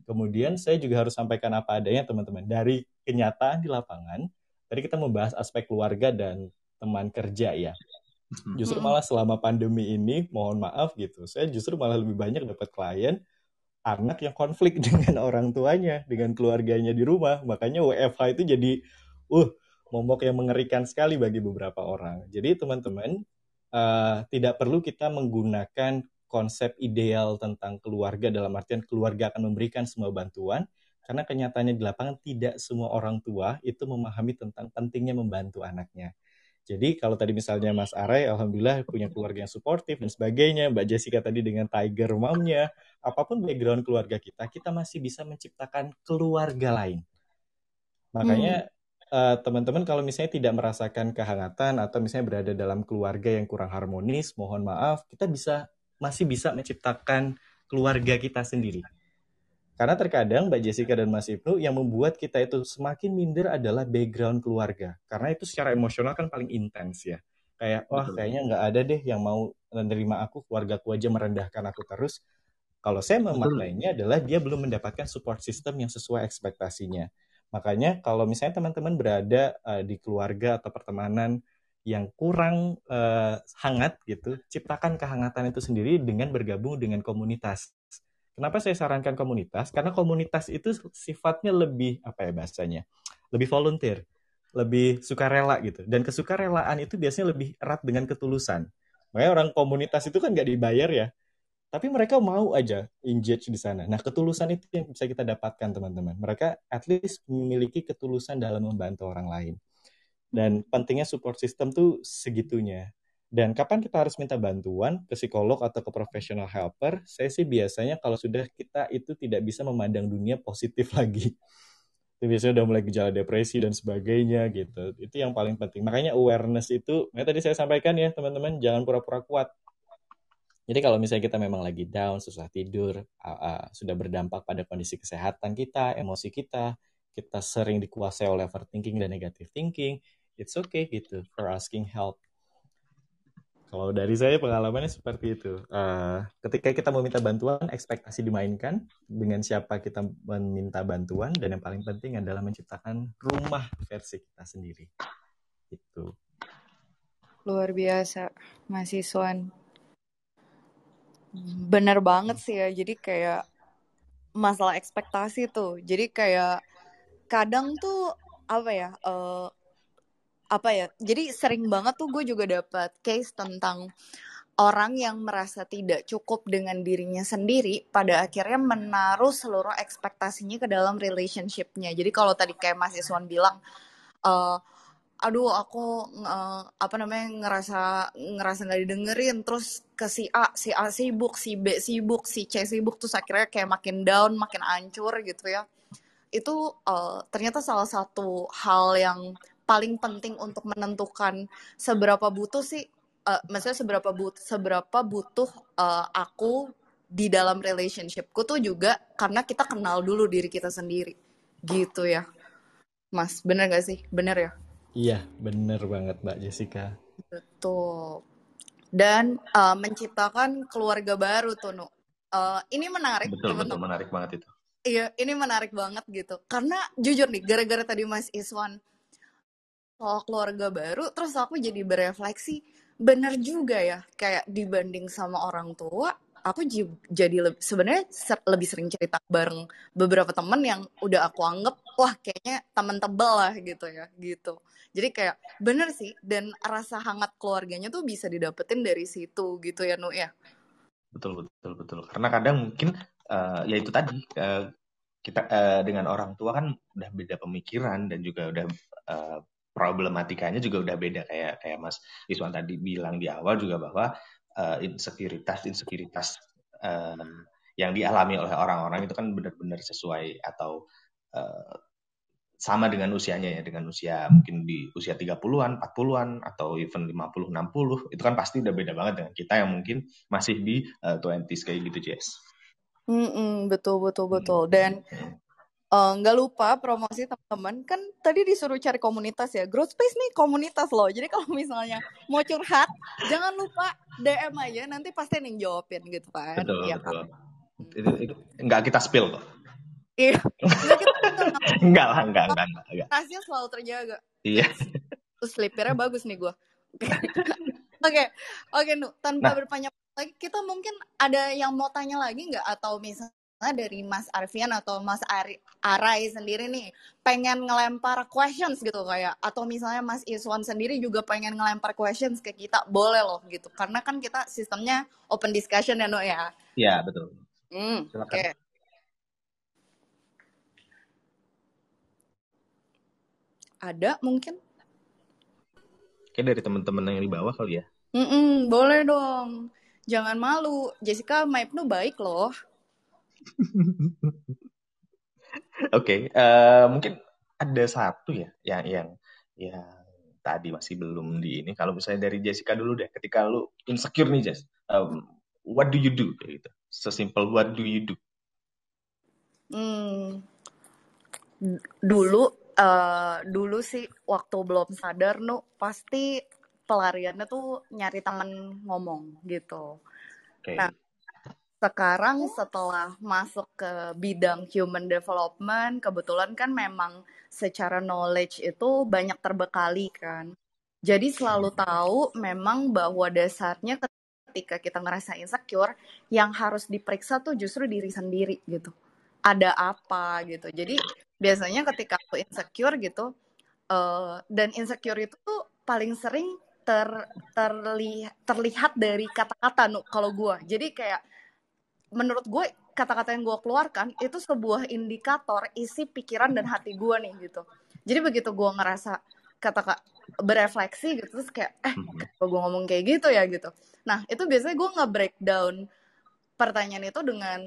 Kemudian saya juga harus sampaikan apa adanya teman-teman. Dari kenyataan di lapangan, tadi kita membahas aspek keluarga dan teman kerja ya. Justru malah selama pandemi ini, mohon maaf gitu, saya justru malah lebih banyak dapat klien, anak yang konflik dengan orang tuanya, dengan keluarganya di rumah. Makanya W F H itu jadi, uh, momok yang mengerikan sekali bagi beberapa orang. Jadi teman-teman, uh, tidak perlu kita menggunakan konsep ideal tentang keluarga dalam artian keluarga akan memberikan semua bantuan, karena kenyataannya di lapangan tidak semua orang tua itu memahami tentang pentingnya membantu anaknya. Jadi kalau tadi misalnya Mas Aray, alhamdulillah punya keluarga yang suportif dan sebagainya, Mbak Jessica tadi dengan tiger mom-nya, apapun background keluarga kita, kita masih bisa menciptakan keluarga lain. Makanya, hmm. Uh, teman-teman kalau misalnya tidak merasakan kehangatan atau misalnya berada dalam keluarga yang kurang harmonis, mohon maaf, kita bisa masih bisa menciptakan keluarga kita sendiri. Karena terkadang Mbak Jessica dan Mas Ibnu yang membuat kita itu semakin minder adalah background keluarga. Karena itu secara emosional kan paling intens ya. Kayak, wah kayaknya nggak ada deh yang mau menerima aku, keluargaku aja merendahkan aku terus. Kalau saya memaknainya adalah dia belum mendapatkan support system yang sesuai ekspektasinya. Makanya kalau misalnya teman-teman berada uh, di keluarga atau pertemanan yang kurang uh, hangat gitu, ciptakan kehangatan itu sendiri dengan bergabung dengan komunitas. Kenapa saya sarankan komunitas? Karena komunitas itu sifatnya lebih, apa ya bahasanya, lebih volunteer, lebih sukarela gitu. Dan kesukarelaan itu biasanya lebih erat dengan ketulusan. Makanya orang komunitas itu kan nggak dibayar ya, tapi mereka mau aja engage di sana. Nah, ketulusan itu yang bisa kita dapatkan, teman-teman. Mereka at least memiliki ketulusan dalam membantu orang lain. Dan pentingnya support system tuh segitunya. Dan kapan kita harus minta bantuan ke psikolog atau ke professional helper, saya sih biasanya kalau sudah kita itu tidak bisa memandang dunia positif lagi. Itu biasanya udah mulai gejala depresi dan sebagainya gitu. Itu yang paling penting. Makanya awareness itu, nah tadi saya sampaikan ya, teman-teman, jangan pura-pura kuat. Jadi kalau misalnya kita memang lagi down, susah tidur, uh, uh, sudah berdampak pada kondisi kesehatan kita, emosi kita, kita sering dikuasai oleh overthinking dan negative thinking, it's okay gitu for asking help. Kalau dari saya pengalamannya seperti itu. Uh, ketika kita meminta bantuan, ekspektasi dimainkan dengan siapa kita meminta bantuan, dan yang paling penting adalah menciptakan rumah versi kita sendiri. Itu. Luar biasa, Mas Iswan. Bener banget sih ya, jadi kayak masalah ekspektasi tuh. Jadi kayak kadang tuh apa ya, uh, apa ya, jadi sering banget tuh gue juga dapat case tentang orang yang merasa tidak cukup dengan dirinya sendiri, pada akhirnya menaruh seluruh ekspektasinya ke dalam relationship-nya. Jadi kalau tadi kayak Mas Iswan bilang, uh, aduh aku uh, apa namanya ngerasa ngerasa nggak didengerin, terus ke si A, si A sibuk, si B sibuk, si C sibuk, terus akhirnya kayak makin down, makin hancur gitu ya. Itu uh, ternyata salah satu hal yang paling penting untuk menentukan seberapa butuh sih, uh, maksudnya seberapa butuh seberapa butuh uh, aku di dalam relationshipku tuh juga, karena kita kenal dulu diri kita sendiri gitu ya, Mas. Bener nggak sih? Bener ya. Iya, bener banget Mbak Jessica. Betul. dan uh, menciptakan keluarga baru tuh, Nu. Uh, ini menarik. Betul, betul, menarik banget itu. Iya, ini menarik banget gitu. Karena jujur nih, gara-gara tadi Mas Iswan soal keluarga baru, terus aku jadi berefleksi, bener juga ya, kayak dibanding sama orang tua, aku jadi lebih, sebenarnya ser, lebih sering cerita bareng beberapa temen yang udah aku anggap, wah kayaknya temen tebal lah gitu ya, gitu. Jadi kayak bener sih, dan rasa hangat keluarganya tuh bisa didapetin dari situ gitu ya, Nu ya. Betul, betul, betul. Karena kadang mungkin, uh, ya itu tadi, uh, kita uh, dengan orang tua kan udah beda pemikiran dan juga udah... Uh, problematikanya juga udah beda, kayak kayak Mas Iswan tadi bilang di awal juga bahwa uh, insekuritas insekuritas um, yang dialami oleh orang-orang itu kan benar-benar sesuai atau uh, sama dengan usianya ya, dengan usia mungkin di usia tiga puluhan, empat puluhan atau even lima puluh, enam puluh, itu kan pasti udah beda banget dengan kita yang mungkin masih di uh, twenties kayak gitu, Jess. Mm-mm, betul betul betul. Dan mm-mm. Nggak uh, lupa promosi teman-teman, kan tadi disuruh cari komunitas ya, Growth Space nih komunitas loh, jadi kalau misalnya mau curhat, jangan lupa D M aja, nanti pasti yang jawabin gitu kan. Betul, ya, betul. Itu, itu, nggak kita spill kok. Iya. Enggak lah, enggak, enggak, enggak. Tasnya selalu terjaga. Iya. Terus slippernya bagus nih gue. Oke, oke Nu, tanpa nah. berpanjang lagi, kita mungkin ada yang mau tanya lagi nggak, atau misalnya dari Mas Arfian atau Mas Ari, Aray sendiri nih pengen ngelempar questions gitu kayak, atau misalnya Mas Iswan sendiri juga pengen ngelempar questions ke kita, boleh loh gitu, karena kan kita sistemnya open discussion ya, No ya. Iya betul. Hmm, Oke. Okay. Ada mungkin? Kayak dari teman-teman yang di bawah kali ya. Mm-mm, boleh dong, jangan malu. Jessica sama Ibnu baik loh. Oke, okay, uh, mungkin ada satu ya yang yang yang tadi masih belum di ini. Kalau misalnya dari Jessica dulu deh, ketika lu insecure nih Jess, um, what do you do? Kayak gitu. Sesimpel what do you do? Hmm, dulu uh, dulu sih waktu belum sadar Nu, pasti pelariannya tuh nyari teman ngomong gitu. Okay. Nah, sekarang setelah masuk ke bidang human development, kebetulan kan memang secara knowledge itu banyak terbekali kan. Jadi selalu tahu memang bahwa dasarnya ketika kita ngerasa insecure, yang harus diperiksa tuh justru diri sendiri gitu. Ada apa gitu. Jadi biasanya ketika aku insecure gitu, uh, dan insecure itu tuh paling sering ter, terli, terlihat dari kata-kata Nu, kalau gue. Jadi kayak menurut gue, kata-kata yang gue keluarkan itu sebuah indikator isi pikiran dan hati gue nih gitu. Jadi begitu gue ngerasa kata-kata berefleksi gitu, terus kayak eh kalau gue ngomong kayak gitu ya gitu. Nah itu biasanya gue nge-breakdown pertanyaan itu dengan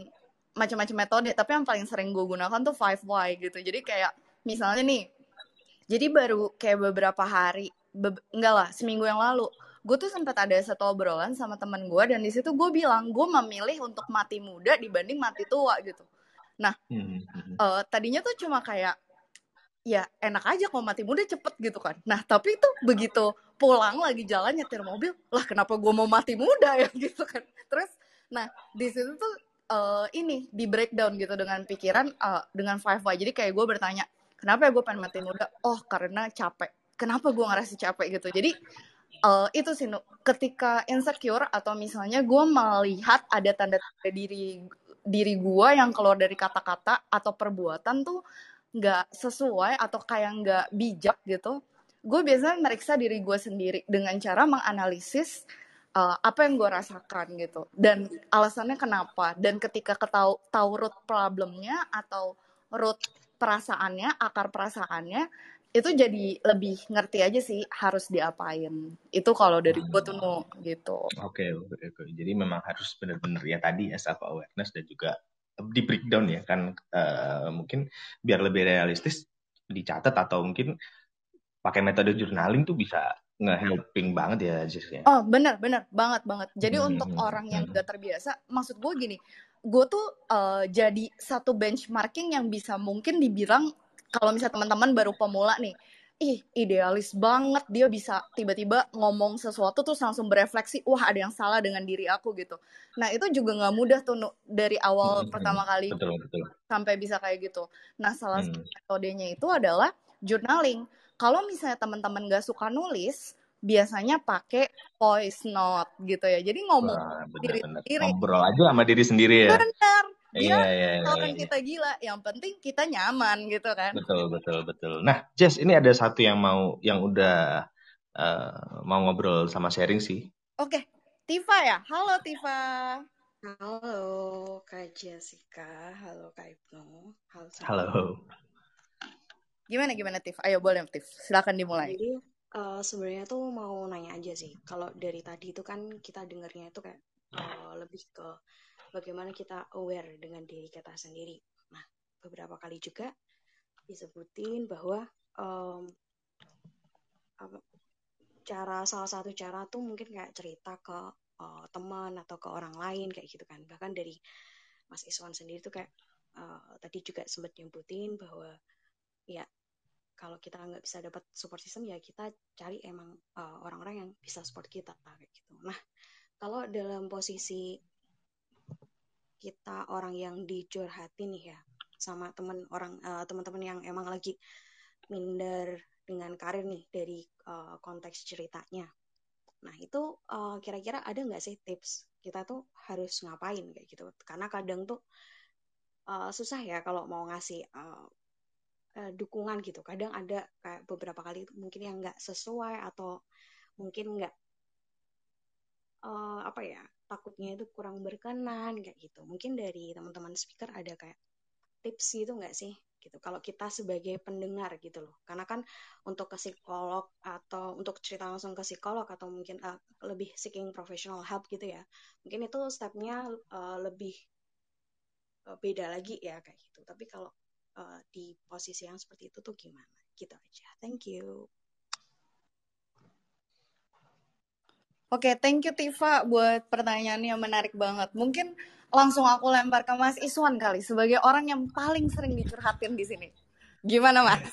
macam-macam metode. Tapi yang paling sering gue gunakan tuh five why gitu. Jadi kayak misalnya nih, jadi baru kayak beberapa hari, be- enggak lah seminggu yang lalu, gue tuh sempat ada satu obrolan sama teman gue, dan di situ gue bilang gue memilih untuk mati muda dibanding mati tua gitu. Nah, hmm. uh, tadinya tuh cuma kayak ya enak aja kalau mati muda cepet gitu kan. Nah, tapi itu begitu pulang lagi jalan nyetir mobil, lah kenapa gue mau mati muda ya gitu kan. Terus, nah di situ tuh uh, ini di breakdown gitu dengan pikiran uh, dengan five why. Jadi kayak gue bertanya kenapa ya gue pengen mati muda? Oh karena capek. Kenapa gue ngerasa capek gitu? Jadi Uh, itu sih Nu, ketika insecure atau misalnya gue melihat ada tanda-tanda diri diri gue yang keluar dari kata-kata atau perbuatan tuh nggak sesuai atau kayak nggak bijak gitu, gue biasanya meriksa diri gue sendiri dengan cara menganalisis uh, apa yang gue rasakan gitu dan alasannya kenapa, dan ketika ketau tahu root problemnya atau root perasaannya, akar perasaannya, itu jadi lebih ngerti aja sih harus diapain. Itu kalau dari gue tuh Nu gitu. Oke, okay, okay. Jadi memang harus benar-benar ya tadi ya self awareness dan juga di breakdown ya kan, uh, mungkin biar lebih realistis dicatat atau mungkin pakai metode journaling tuh bisa nge-helping banget ya Jess. Oh benar benar banget banget. Jadi hmm, untuk hmm, orang yang udah hmm. terbiasa, maksud gue gini, gue tuh uh, jadi satu benchmarking yang bisa mungkin dibilang kalau misalnya teman-teman baru pemula nih, ih idealis banget, dia bisa tiba-tiba ngomong sesuatu terus langsung berefleksi, wah ada yang salah dengan diri aku gitu. Nah itu juga nggak mudah tuh dari awal hmm, pertama kali betul, betul. sampai bisa kayak gitu. Nah salah satu hmm. metodenya itu adalah journaling. Kalau misalnya teman-teman nggak suka nulis, biasanya pakai voice note gitu ya. Jadi ngomong wah, bener, diri bener. sendiri. Ngobrol aja sama diri sendiri ya. Bener. Iya, iya, iya. Kita gila, yang penting kita nyaman gitu kan. Betul, betul, betul. Nah, Jess, ini ada satu yang mau, yang udah uh, mau ngobrol sama sharing sih. Oke, okay. Tifa ya. Halo Tifa. Halo Kak Jessica, halo Kak Ibnu. Halo. Halo. Gimana gimana Tifa? Ayo boleh Tifa, silakan dimulai. Jadi uh, sebenarnya tuh mau nanya aja sih. Kalau dari tadi itu kan kita dengarnya itu kayak uh, lebih ke bagaimana kita aware dengan diri kita sendiri. Nah, beberapa kali juga disebutin bahwa um, apa, cara salah satu cara tuh mungkin kayak cerita ke uh, teman atau ke orang lain kayak gitu kan. Bahkan dari Mas Iswan sendiri tuh kayak uh, tadi juga sempat nyebutin bahwa ya kalau kita nggak bisa dapat support system ya kita cari emang uh, orang-orang yang bisa support kita kayak gitu. Nah, kalau dalam posisi kita orang yang dicurhatin nih ya sama teman orang uh, teman-teman yang emang lagi minder dengan karir nih dari uh, konteks ceritanya. Nah itu uh, kira-kira ada nggak sih tips kita tuh harus ngapain kayak gitu? Karena kadang tuh uh, susah ya kalau mau ngasih uh, uh, dukungan gitu. Kadang ada kayak beberapa kali mungkin yang nggak sesuai atau mungkin nggak uh, apa ya? takutnya itu kurang berkenan kayak gitu. Mungkin dari teman-teman speaker ada kayak tips gitu nggak sih gitu kalau kita sebagai pendengar gitu loh, karena kan untuk ke psikolog atau untuk cerita langsung ke psikolog atau mungkin uh, lebih seeking professional help gitu ya, mungkin itu stepnya uh, lebih uh, beda lagi ya kayak gitu. Tapi kalau uh, di posisi yang seperti itu tuh gimana gitu aja. Thank you. Oke, okay, thank you Tifa buat pertanyaannya, menarik banget. Mungkin langsung aku lempar ke Mas Iswan kali sebagai orang yang paling sering dicurhatin di sini. Gimana Mas?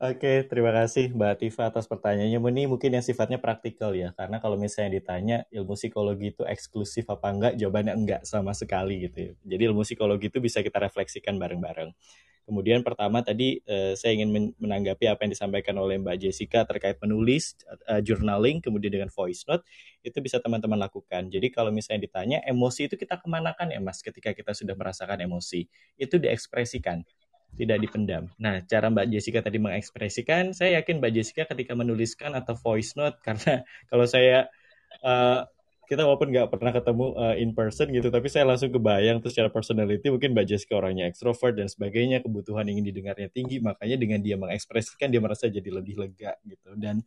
Oke, okay, terima kasih Mbak Tifa atas pertanyaannya. Ini mungkin yang sifatnya praktikal ya, karena kalau misalnya ditanya ilmu psikologi itu eksklusif apa enggak, jawabannya enggak sama sekali gitu. Jadi ilmu psikologi itu bisa kita refleksikan bareng-bareng. Kemudian pertama tadi eh, saya ingin menanggapi apa yang disampaikan oleh Mbak Jessica terkait menulis, uh, journaling, kemudian dengan voice note, itu bisa teman-teman lakukan. Jadi kalau misalnya ditanya, emosi itu kita kemanakan ya Mas ketika kita sudah merasakan emosi? Itu diekspresikan, tidak dipendam. Nah, cara Mbak Jessica tadi mengekspresikan, saya yakin Mbak Jessica ketika menuliskan atau voice note, karena kalau saya... Uh, kita walaupun nggak pernah ketemu uh, in person gitu, tapi saya langsung kebayang terus secara personality mungkin Mbak Jessica orangnya extrovert dan sebagainya, kebutuhan ingin didengarnya tinggi, makanya dengan dia mengekspresikan dia merasa jadi lebih lega gitu. Dan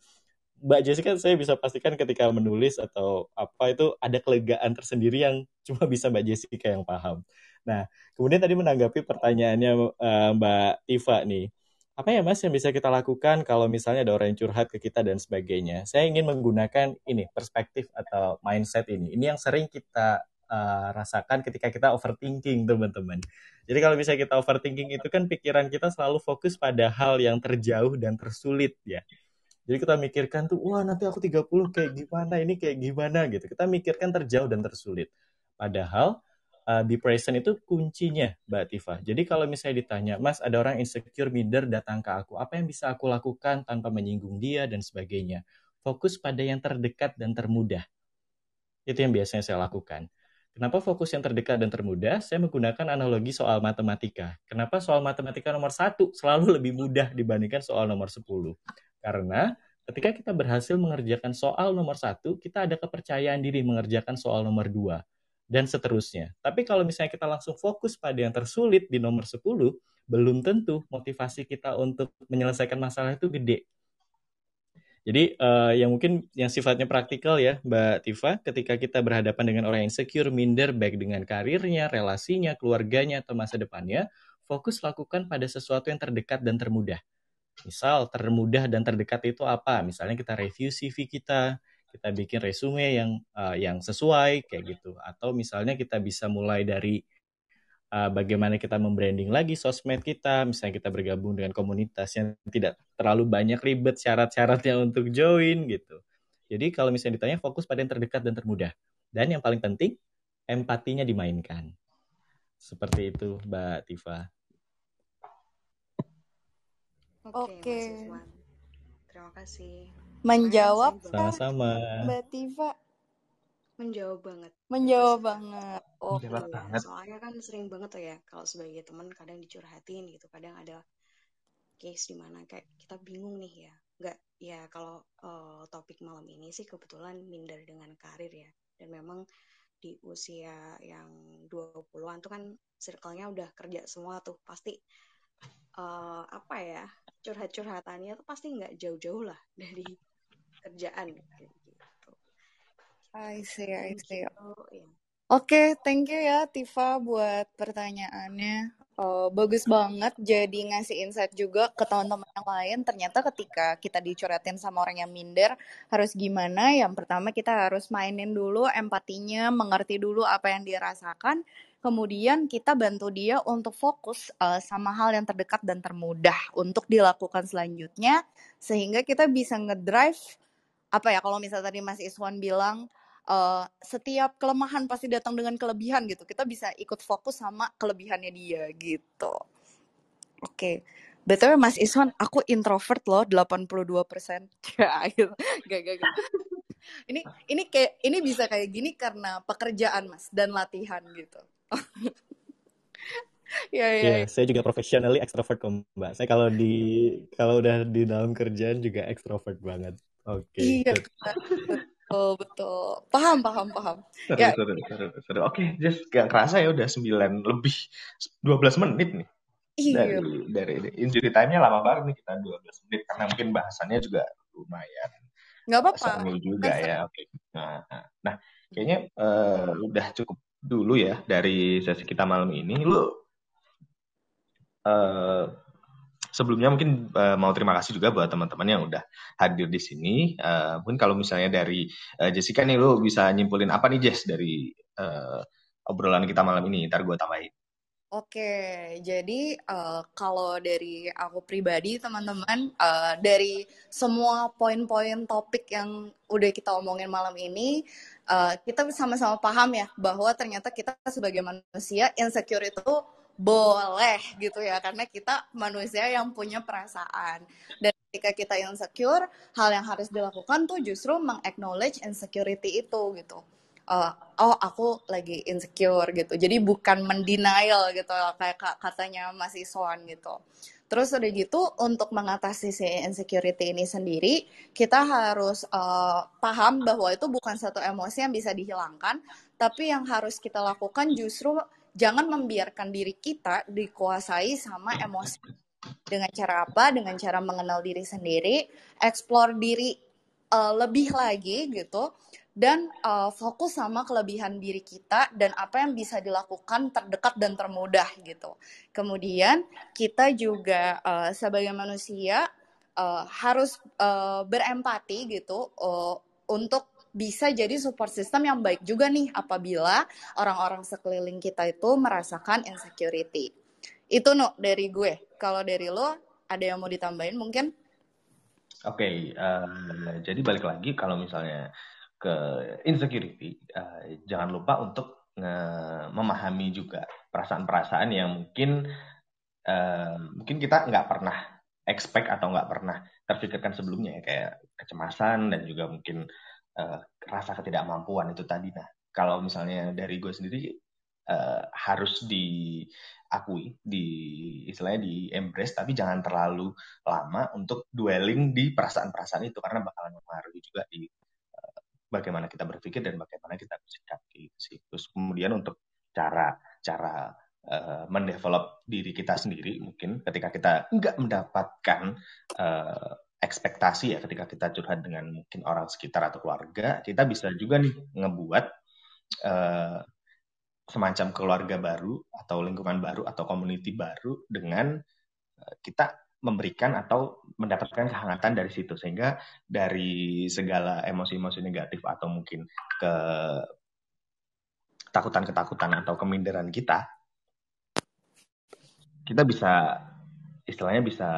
Mbak Jessica saya bisa pastikan ketika menulis atau apa itu ada kelegaan tersendiri yang cuma bisa Mbak Jessica yang paham. Nah, kemudian tadi menanggapi pertanyaannya uh, Mbak Tifa nih, apa ya Mas yang bisa kita lakukan kalau misalnya ada orang yang curhat ke kita dan sebagainya. Saya ingin menggunakan ini, perspektif atau mindset ini. Ini yang sering kita uh, rasakan ketika kita overthinking, teman-teman. Jadi kalau misalnya kita overthinking itu kan pikiran kita selalu fokus pada hal yang terjauh dan tersulit ya. Jadi kita mikirkan tuh, wah nanti aku tiga puluh kayak gimana, ini kayak gimana gitu. Kita mikirkan terjauh dan tersulit. Padahal Uh, be present itu kuncinya Mbak Tifa. Jadi kalau misalnya ditanya, Mas ada orang insecure, minder datang ke aku, apa yang bisa aku lakukan tanpa menyinggung dia dan sebagainya. Fokus pada yang terdekat dan termudah. Itu yang biasanya saya lakukan. Kenapa fokus yang terdekat dan termudah? Saya menggunakan analogi soal matematika. Kenapa soal matematika nomor satu selalu lebih mudah dibandingkan soal nomor sepuluh? Karena ketika kita berhasil mengerjakan soal nomor satu, kita ada kepercayaan diri mengerjakan soal nomor dua. Dan seterusnya. Tapi kalau misalnya kita langsung fokus pada yang tersulit di nomor sepuluh, belum tentu motivasi kita untuk menyelesaikan masalah itu gede. Jadi uh, yang mungkin yang sifatnya praktikal ya Mbak Tifa, ketika kita berhadapan dengan orang insecure, minder, baik dengan karirnya, relasinya, keluarganya, atau masa depannya, fokus lakukan pada sesuatu yang terdekat dan termudah. Misal termudah dan terdekat itu apa? Misalnya kita review C V kita, kita bikin resume yang uh, yang sesuai kayak gitu, atau misalnya kita bisa mulai dari uh, bagaimana kita membranding lagi sosmed kita, misalnya kita bergabung dengan komunitas yang tidak terlalu banyak ribet syarat-syaratnya untuk join gitu. Jadi kalau misalnya ditanya, fokus pada yang terdekat dan termudah. Dan yang paling penting, empatinya dimainkan. Seperti itu, Mbak Tifa. Oke, okay. Terima kasih. Menjawab sama-sama, Mbak Tifa. Menjawab banget. Menjawab banget. Oh, menjawab iya. banget. Soalnya kan sering banget tuh ya, kalau sebagai teman kadang dicurhatin gitu, kadang ada case di mana kayak kita bingung nih ya. Enggak, ya kalau uh, topik malam ini sih kebetulan minder dengan karir ya. Dan memang di usia yang dua puluhan tuh kan circle-nya udah kerja semua tuh. Pasti uh, apa ya? curhat-curhatannya tuh pasti enggak jauh-jauh lah dari kerjaan gitu. I see, I see. Oke, okay, thank you ya Tifa buat pertanyaannya. Oh, bagus banget, jadi ngasih insight juga ke teman-teman yang lain. Ternyata ketika kita dicuratin sama orang yang minder, harus gimana? Yang pertama kita harus mainin dulu empatinya, mengerti dulu apa yang dia rasakan. Kemudian kita bantu dia untuk fokus uh, sama hal yang terdekat dan termudah untuk dilakukan selanjutnya. Sehingga kita bisa ngedrive, apa ya, kalau misalnya tadi Mas Iswan bilang, Uh, setiap kelemahan pasti datang dengan kelebihan gitu. Kita bisa ikut fokus sama kelebihannya dia gitu. Oke, okay. Btw Mas Iswan, aku introvert loh, delapan puluh dua persen. Ya, gitu. Gak, gak, gak. Ini, ini kayak, ini bisa kayak gini karena pekerjaan Mas dan latihan gitu. Ya, ya. Yeah, saya juga professionally extrovert kok Mbak. Saya kalau di kalau udah di dalam kerjaan juga extrovert banget. Oke. Okay, iya. Oh betul, paham paham paham. Seru, ya. seru, seru, seru. Oke, Jess, gak kerasa ya udah sembilan lebih dua belas menit nih. Iya. Dari dari injury time-nya lama banget nih kita dua belas menit karena mungkin bahasannya juga lumayan. Nggak apa-apa. Seru juga Masa. ya. Oke. Nah, nah kayaknya uh, udah cukup dulu ya dari sesi kita malam ini. Lu uh, sebelumnya mungkin uh, mau terima kasih juga buat teman-teman yang udah hadir di sini. Uh, mungkin kalau misalnya dari uh, Jessica nih, lo bisa nyimpulin apa nih Jess dari uh, obrolan kita malam ini? Ntar gue tambahin. Oke, jadi uh, kalau dari aku pribadi teman-teman, uh, dari semua poin-poin topik yang udah kita omongin malam ini, uh, kita sama-sama paham ya bahwa ternyata kita sebagai manusia insecure itu boleh gitu ya, karena kita manusia yang punya perasaan. Dan ketika kita insecure, hal yang harus dilakukan tuh justru meng-acknowledge insecurity itu gitu. Uh, oh aku lagi insecure gitu, jadi bukan mendenial gitu kayak katanya Mas Iswan gitu. Terus udah gitu, untuk mengatasi si insecurity ini sendiri, kita harus uh, paham bahwa itu bukan satu emosi yang bisa dihilangkan, tapi yang harus kita lakukan justru jangan membiarkan diri kita dikuasai sama emosi. Dengan cara apa? Dengan cara mengenal diri sendiri, explore diri uh, lebih lagi gitu, dan uh, fokus sama kelebihan diri kita dan apa yang bisa dilakukan terdekat dan termudah gitu. Kemudian kita juga uh, sebagai manusia uh, harus uh, berempati gitu uh, untuk bisa jadi support system yang baik juga nih apabila orang-orang sekeliling kita itu merasakan insecurity. Itu no dari gue. Kalau dari lo ada yang mau ditambahin mungkin? Oke, okay, uh, jadi balik lagi kalau misalnya ke insecurity, uh, jangan lupa untuk uh, memahami juga perasaan-perasaan yang mungkin uh, mungkin kita nggak pernah expect atau nggak pernah terpikirkan sebelumnya ya, kayak kecemasan dan juga mungkin Uh, rasa ketidakmampuan itu tadi. Nah, kalau misalnya dari gue sendiri uh, harus diakui, di istilahnya di embrace, tapi jangan terlalu lama untuk dwelling di perasaan-perasaan itu karena bakalan mempengaruhi juga di uh, bagaimana kita berpikir dan bagaimana kita bersikap gitu sih. Terus kemudian untuk cara cara uh, mendevelop diri kita sendiri, mungkin ketika kita nggak mendapatkan uh, ekspektasi ya, ketika kita curhat dengan mungkin orang sekitar atau keluarga, kita bisa juga nih ngebuat uh, semacam keluarga baru atau lingkungan baru atau community baru dengan uh, kita memberikan atau mendapatkan kehangatan dari situ, sehingga dari segala emosi-emosi negatif atau mungkin ketakutan-ketakutan atau keminderan kita kita bisa istilahnya bisa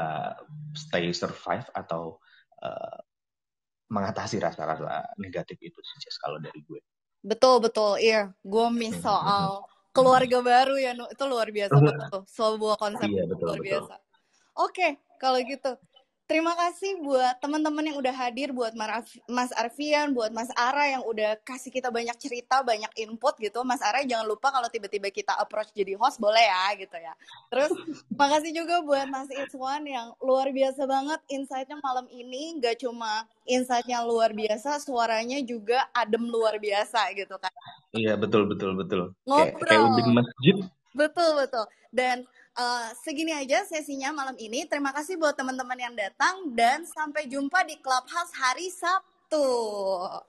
stay survive atau uh, mengatasi rasa-rasa negatif itu sih, Jess, kalau dari gue. Betul, betul. Iya, gue miss soal keluarga baru ya, itu luar biasa betul. Sebuah konsep iya, betul, luar betul. biasa. Oke, kalau gitu. Terima kasih buat teman-teman yang udah hadir, buat Mas Arfian, buat Mas Aray yang udah kasih kita banyak cerita, banyak input gitu. Mas Aray jangan lupa kalau tiba-tiba kita approach jadi host boleh ya gitu ya. Terus makasih juga buat Mas Iswan yang luar biasa banget insight-nya malam ini. Gak cuma insight-nya luar biasa, suaranya juga adem luar biasa gitu kan. Iya betul, betul, betul. Ngobrol. Kayak udin masjid. Betul, betul. Dan Uh, segini aja sesinya malam ini. Terima kasih buat teman-teman yang datang dan sampai jumpa di Clubhouse hari Sabtu.